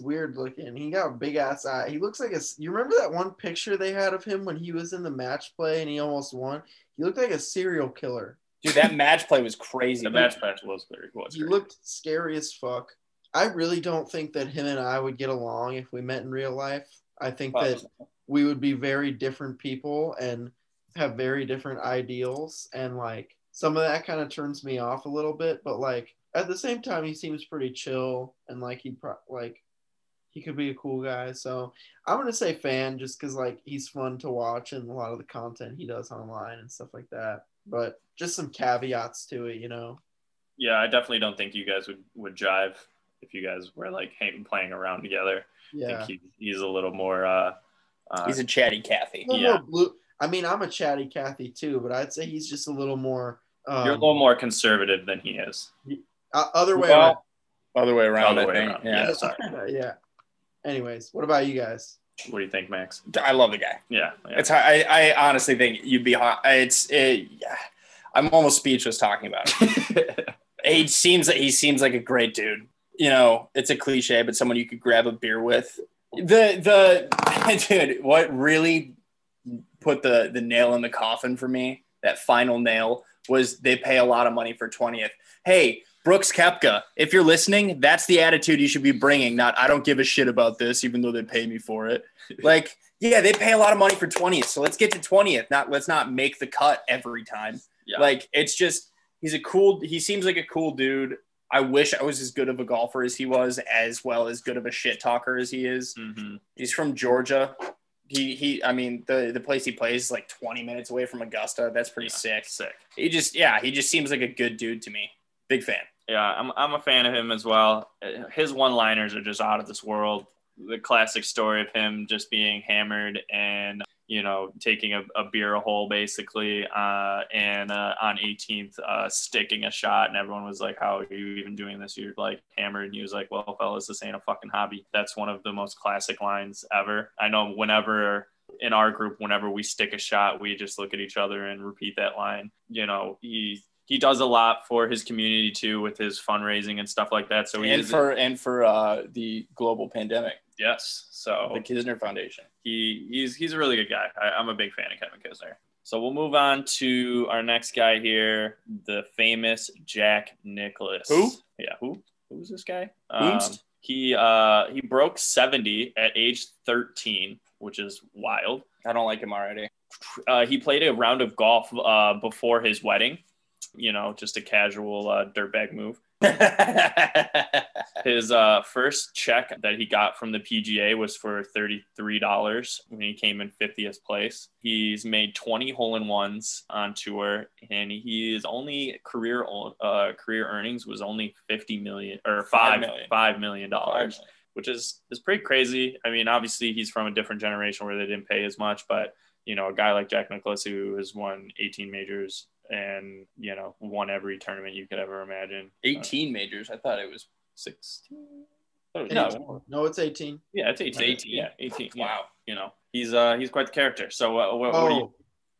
weird looking. He got a big ass eye. He looks like you remember that one picture they had of him when he was in the match play and he almost won? He looked like a serial killer. Dude, that match play was crazy. The match play was very cool. He looked scary as fuck. I really don't think that him and I would get along if we met in real life. I think that we would be very different people and have very different ideals, and like some of that kind of turns me off a little bit, but like at the same time he seems pretty chill and like he could be a cool guy. So I'm gonna say fan, just because like he's fun to watch and a lot of the content he does online and stuff like that, but just some caveats to it, you know. Yeah, I definitely don't think you guys would jive if you guys were like playing around together. Yeah, I think he's a little more he's a chatty Cathy. Yeah, I mean, I'm a chatty Cathy too, but I'd say he's just a little more. You're a little more conservative than he is. Other way around. Yeah. Sorry. Yeah. Anyways, what about you guys? What do you think, Max? I love the guy. Yeah. It's. I honestly think you'd be hot. Yeah. I'm almost speechless talking about it. He seems like a great dude. You know, it's a cliche, but someone you could grab a beer with. The dude. What really put the nail in the coffin for me, that final nail, was they pay a lot of money for 20th. Hey, Brooks Koepka, if you're listening, that's the attitude you should be bringing, not I don't give a shit about this, even though they pay me for it. Like, yeah, they pay a lot of money for 20th, so let's get to 20th, not let's not make the cut every time. Yeah. Like, it's just he seems like a cool dude. I wish I was as good of a golfer as he was, as well as good of a shit talker as he is. Mm-hmm. He's from Georgia. He. I mean, the place he plays is like 20 minutes away from Augusta. That's pretty sick. He just seems like a good dude to me. Big fan. Yeah, I'm a fan of him as well. His one-liners are just out of this world. The classic story of him just being hammered and, you know, taking a beer a hole basically, and on 18th, sticking a shot, and everyone was like, how are you even doing this? You're like hammered. And he was like, well, fellas, this ain't a fucking hobby. That's one of the most classic lines ever. I know whenever in our group, whenever we stick a shot, we just look at each other and repeat that line. You know, he does a lot for his community too, with his fundraising and stuff like that. So for the global pandemic. Yes. So the Kisner Foundation. He's a really good guy. I'm a big fan of Kevin Kisner. So we'll move on to our next guy here, the famous Jack Nicklaus. Who? Yeah. Who's this guy? He broke 70 at age 13, which is wild. I don't like him already. He played a round of golf before his wedding. You know, just a casual dirtbag move. His first check that he got from the PGA was for $33 when he came in 50th place. He's made 20 hole-in-ones on tour, and his only career earnings was only $5 million, which is pretty crazy. I mean, obviously he's from a different generation where they didn't pay as much, but you know, a guy like Jack Nicklaus, who has won 18 majors. And, you know, won every tournament you could ever imagine. 18 majors. I thought it was 16. No, it's 18. Yeah, it's 18. 18. Yeah, 18. Yeah. Wow. You know, he's quite the character. So what do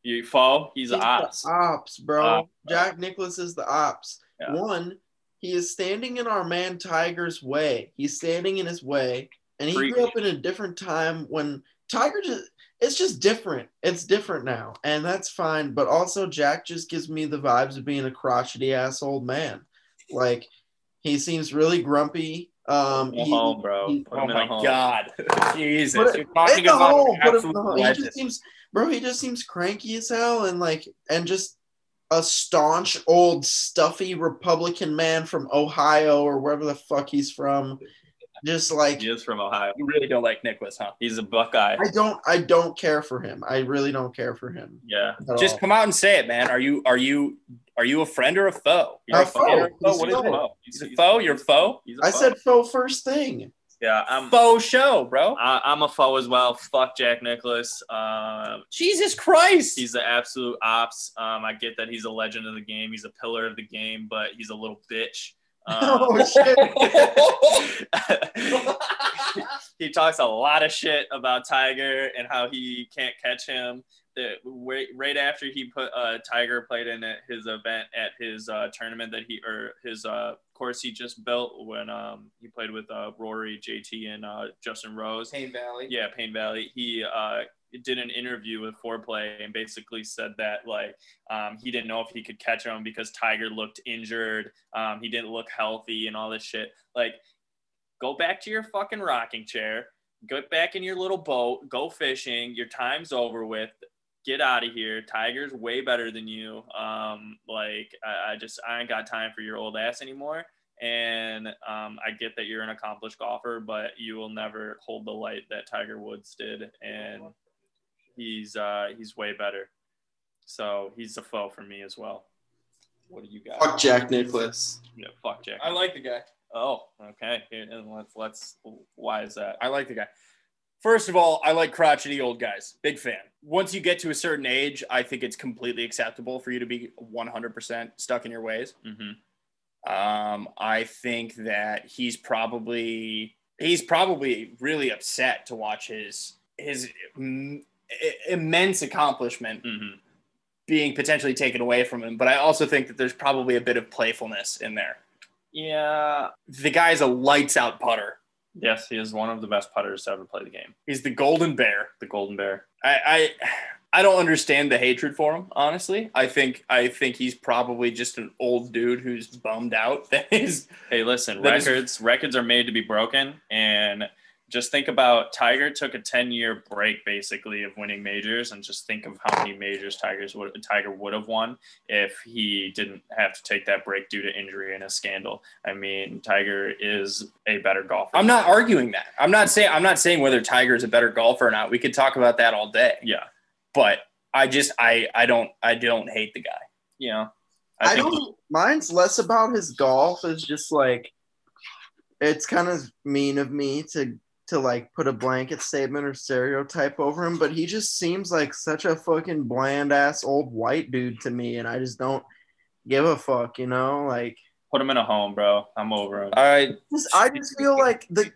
you fall? He's the ops. Ops, bro. Jack Nicklaus is the ops. Yeah. One, he is standing in our man Tiger's way. He's standing in his way, and he grew up in a different time when Tiger just. It's just different. It's different now, and that's fine. But also, Jack just gives me the vibes of being a crotchety ass old man. Like, he seems really grumpy. Bro. Oh my God, Jesus! You're talking about an absolute legend. He just seems cranky as hell, and just a staunch old stuffy Republican man from Ohio or wherever the fuck he's from. Just like he is from Ohio. You really don't like Nicklaus, huh? He's a Buckeye. I don't care for him. I really don't care for him. Yeah. Just come out and say it, man. Are you a friend or a foe? You're a foe. What is a foe? You're a foe? I said foe first thing. Yeah, I'm faux show, bro. I'm a faux as well. Fuck Jack Nicklaus. Jesus Christ. He's the absolute ops. I get that he's a legend of the game. He's a pillar of the game, but he's a little bitch. Oh, shit. He talks a lot of shit about Tiger and how he can't catch him. Right after he put Tiger played in at his event at his tournament that he or his course he just built when he played with Rory, JT, and Justin Rose. Payne Valley. Yeah, Payne Valley. He did an interview with Foreplay and basically said that like he didn't know if he could catch him because Tiger looked injured. He didn't look healthy and all this shit. Like, go back to your fucking rocking chair. Get back in your little boat. Go fishing. Your time's over with. Get out of here. Tiger's way better than you. I ain't got time for your old ass anymore. And I get that you're an accomplished golfer, but you will never hold the light that Tiger Woods did. And he's way better. So he's a foe for me as well. What do you got? Fuck Jack Nicklaus. Yeah, fuck Jack. I like the guy. Oh, okay. And let's. Why is that? I like the guy. First of all, I like crotchety old guys. Big fan. Once you get to a certain age, I think it's completely acceptable for you to be 100% stuck in your ways. Mm-hmm. I think that he's probably really upset to watch his immense accomplishment mm-hmm. being potentially taken away from him. But I also think that there's probably a bit of playfulness in there. Yeah. The guy's a lights out putter. Yes, he is one of the best putters to ever play the game. He's the golden bear. The golden bear. I don't understand the hatred for him, honestly. I think he's probably just an old dude who's bummed out. Hey, listen, records are made to be broken. And just think about Tiger took a 10-year break, basically, of winning majors. And just think of how many majors Tiger would have won if he didn't have to take that break due to injury and a scandal. I mean, Tiger is a better golfer. I'm not arguing that. I'm not saying whether Tiger is a better golfer or not. We could talk about that all day. Yeah. But I don't hate the guy. Yeah. Mine's less about his golf. It's just like, it's kind of mean of me to like put a blanket statement or stereotype over him, but he just seems like such a fucking bland ass old white dude to me, and I just don't give a fuck, you know? Like, put him in a home, bro. I'm over him. I just feel like the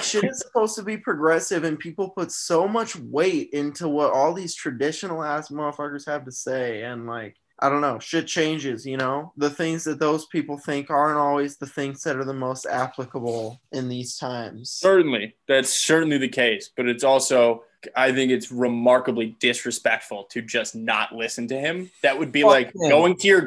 shit is supposed to be progressive, and people put so much weight into what all these traditional ass motherfuckers have to say, and like, I don't know, shit changes, you know? The things that those people think aren't always the things that are the most applicable in these times. Certainly. That's certainly the case. But it's also, I think it's remarkably disrespectful to just not listen to him. That would be like going to your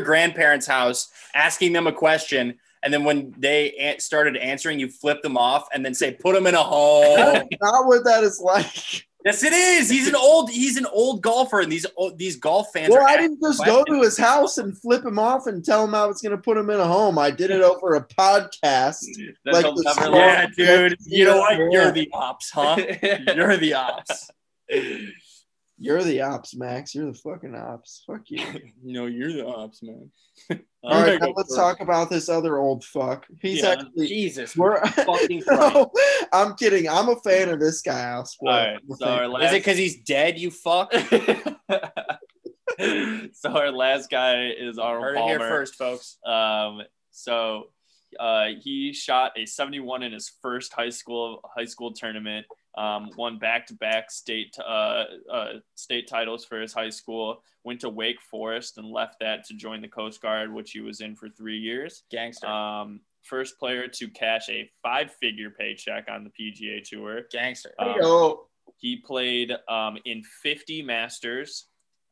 grandparents' house, asking them a question, and then when they started answering, you flip them off and then say, put them in a hole. Not what that is like. Yes, it is. He's an old golfer, and these golf fans. Well, I didn't just go to his house and flip him off and tell him I was going to put him in a home. I did it over a podcast. Yeah, dude. You know what? You're the ops, huh? You're the ops. You're the ops, Max. You're the fucking ops. Fuck you. No, you're the ops, man. All right, now let's talk about this other old fuck. He's actually Jesus. We're fucking no, I'm kidding. I'm a fan of this guy. I'll spoil. All right, so is it because he's dead? You fuck. So our last guy is Arnold Palmer. Heard it here first, folks. He shot a 71 in his first high school tournament. Won back-to-back state titles for his high school, went to Wake Forest and left that to join the Coast Guard, which he was in for 3 years. Gangster. First player to cash a five-figure paycheck on the PGA Tour. Gangster. He played in 50 Masters.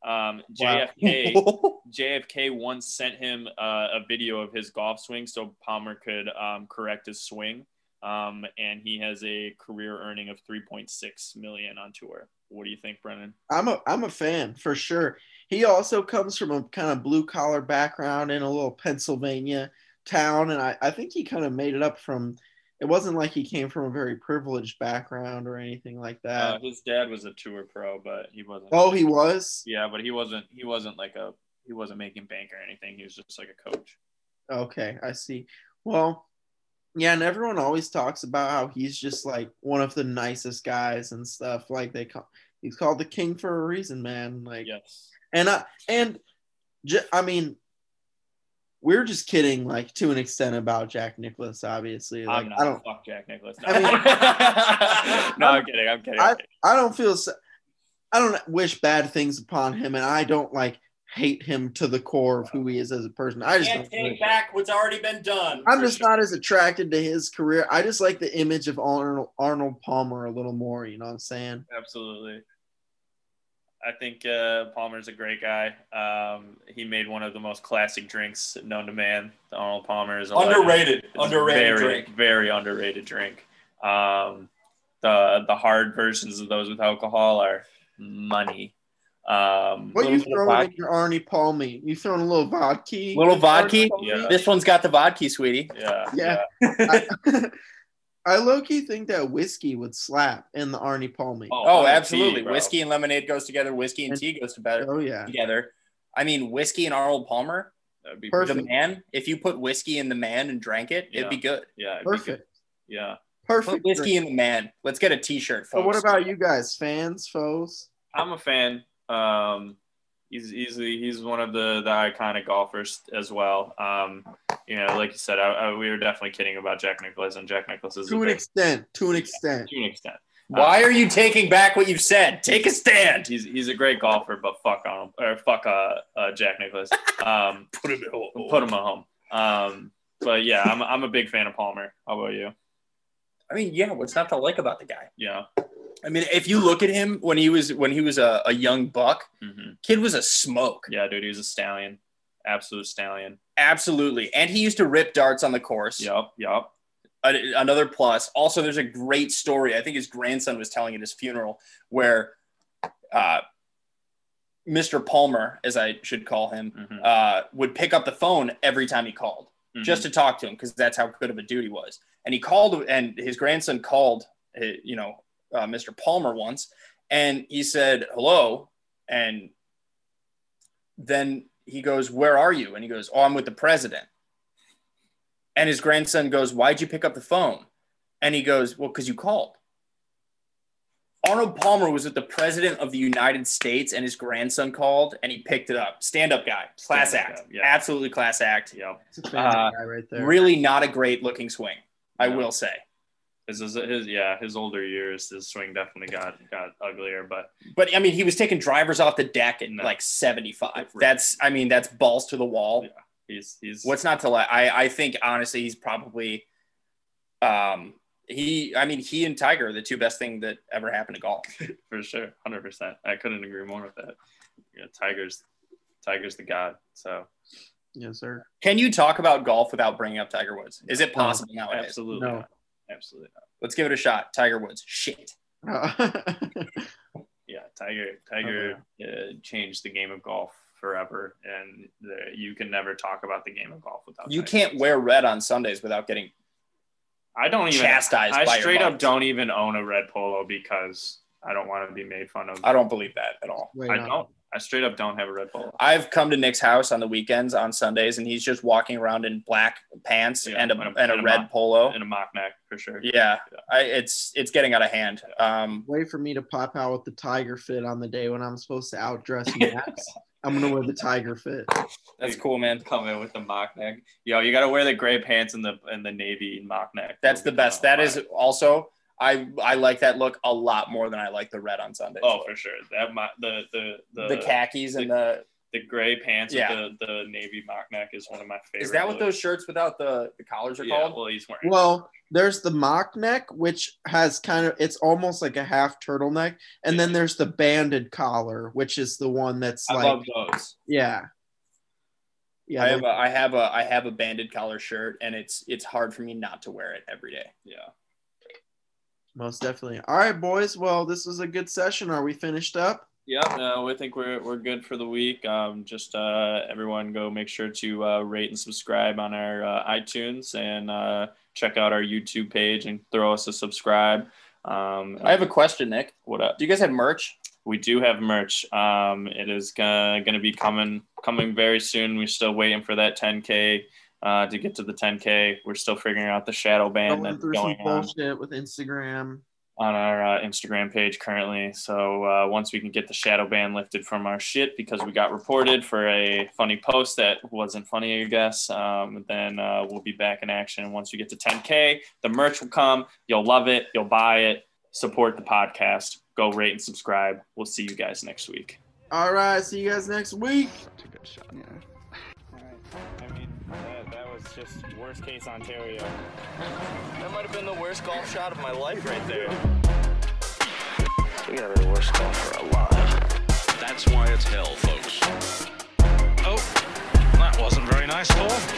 JFK, wow. JFK once sent him a video of his golf swing so Palmer could correct his swing. And he has a career earning of $3.6 million on tour. What do you think, Brennan? I'm a fan for sure. He also comes from a kind of blue collar background in a little Pennsylvania town. And I think he kind of made it up from, it wasn't like he came from a very privileged background or anything like that. His dad was a tour pro, but he wasn't. Oh, he was? Yeah, but he wasn't making bank or anything. He was just like a coach. Okay. I see. Well, Yeah, and everyone always talks about how he's just like one of the nicest guys and stuff. Like he's called the king for a reason, man. Like, yes. I mean, we're just kidding, like to an extent about Jack Nicklaus. Obviously, like, fuck Jack Nicklaus. No. I mean, no, I'm kidding. I don't wish bad things upon him, and I don't like hate him to the core of who he is as a person. I just can't take back what's already been done. I'm just not as attracted to his career. I just like the image of Arnold Palmer a little more, you know what I'm saying? Absolutely. I think Palmer's a great guy. He made one of the most classic drinks known to man. The Arnold Palmer is underrated drink. Very underrated drink. The hard versions of those with alcohol are money. What you throwing in your Arnie Palmy? You throwing a little vodka? Little vodka? Yeah. This one's got the vodka, sweetie. Yeah. I low-key think that whiskey would slap in the Arnie Palmy. Oh, absolutely. Tea, whiskey and lemonade goes together. Whiskey and tea goes together. Oh, yeah. Together. I mean, whiskey and Arnold Palmer. That would be perfect. The man. If you put whiskey in the man and drank it, it'd be good. Yeah. Perfect. Good. Yeah. Perfect. Put whiskey in the man. Let's get a T-shirt, folks. So what about you guys? Fans, foes? I'm a fan. He's one of the iconic golfers as well. You know, like you said, we were definitely kidding about Jack Nicklaus, and Jack Nicklaus is to an extent. Why are you taking back what you've said? Take a stand. He's a great golfer, but fuck Jack Nicklaus. Put him at home. But yeah, I'm a big fan of Palmer. How about you? I mean, yeah, what's not to like about the guy? Yeah. I mean, if you look at him when he was a young buck, kid was a smoke. Yeah, dude, he was a stallion. Absolute stallion. Absolutely. And he used to rip darts on the course. Yup. Another plus. Also, there's a great story. I think his grandson was telling at his funeral where Mr. Palmer, as I should call him, would pick up the phone every time he called just to talk to him because that's how good of a dude he was. And he called, and his grandson called, you know, Mr. Palmer once, and he said hello, and then he goes, "Where are you?" And he goes, "Oh, I'm with the president." And his grandson goes, "Why'd you pick up the phone?" And he goes, "Well, because you called." Arnold Palmer was with the president of the United States, and his grandson called, and he picked it up. Stand-up guy, class act, yeah. Absolutely class act. Yeah, guy right there. Really not a great looking swing, I will say. His older years, his swing definitely got uglier, but I mean, he was taking drivers off the deck at like 75. That's balls to the wall. Yeah, he's what's not to like. I think honestly, he's probably he and Tiger are the two best thing that ever happened to golf. For sure, 100%. I couldn't agree more with that. You know, Tiger's the god. So. Yes, sir. Can you talk about golf without bringing up Tiger Woods? Is it possible nowadays? Absolutely. No. Absolutely not. Let's give it a shot. Tiger Woods. Shit. Yeah, Tiger changed the game of golf forever, and you can never talk about the game of golf without. You can't wear red on Sundays without getting. I don't even chastised. I straight up don't even own a red polo because I don't want to be made fun of. I don't believe that at all. I straight up don't have a red polo. I've come to Nick's house on the weekends on Sundays, and he's just walking around in black pants and a red polo and a mock neck for sure. Yeah. It's getting out of hand. Way for me to pop out with the Tiger fit on the day when I'm supposed to outdress Max. I'm gonna wear the Tiger fit. That's cool, man. Come in with the mock neck. Yo, you gotta wear the gray pants and the navy mock neck. That's the best. That is also. I like that look a lot more than I like the red on Sundays. Oh, for sure. The khakis and the gray pants with the navy mock neck is one of my favorite. Is that what those shirts without the collars are called? Well, he's wearing. Well, there's the mock neck, which has kind of it's almost like a half turtleneck, and then there's the banded collar, which is the one that's I like. I love those. Yeah. I have a banded collar shirt, and it's hard for me not to wear it every day. Yeah. Most definitely. All right, boys. Well, this was a good session. Are we finished up? Yeah, no, I think we're good for the week. Just everyone go make sure to rate and subscribe on our iTunes and check out our YouTube page and throw us a subscribe. I have a question, Nick. What up? Do you guys have merch? We do have merch. It is going to be coming very soon. We're still waiting for that 10K to get to the 10K. We're still figuring out the shadow ban that's going on. Bullshit with Instagram. On our Instagram page currently. So once we can get the shadow ban lifted from our shit, because we got reported for a funny post that wasn't funny, I guess, then we'll be back in action. Once you get to 10K, the merch will come. You'll love it. You'll buy it. Support the podcast. Go rate and subscribe. We'll see you guys next week. All right. See you guys next week. Such a good shot. Yeah. All right. I mean, that was just worst case Ontario. That might have been the worst golf shot of my life right there. We got the worst golfer alive. That's why it's hell, folks. Oh, that wasn't very nice, Paul.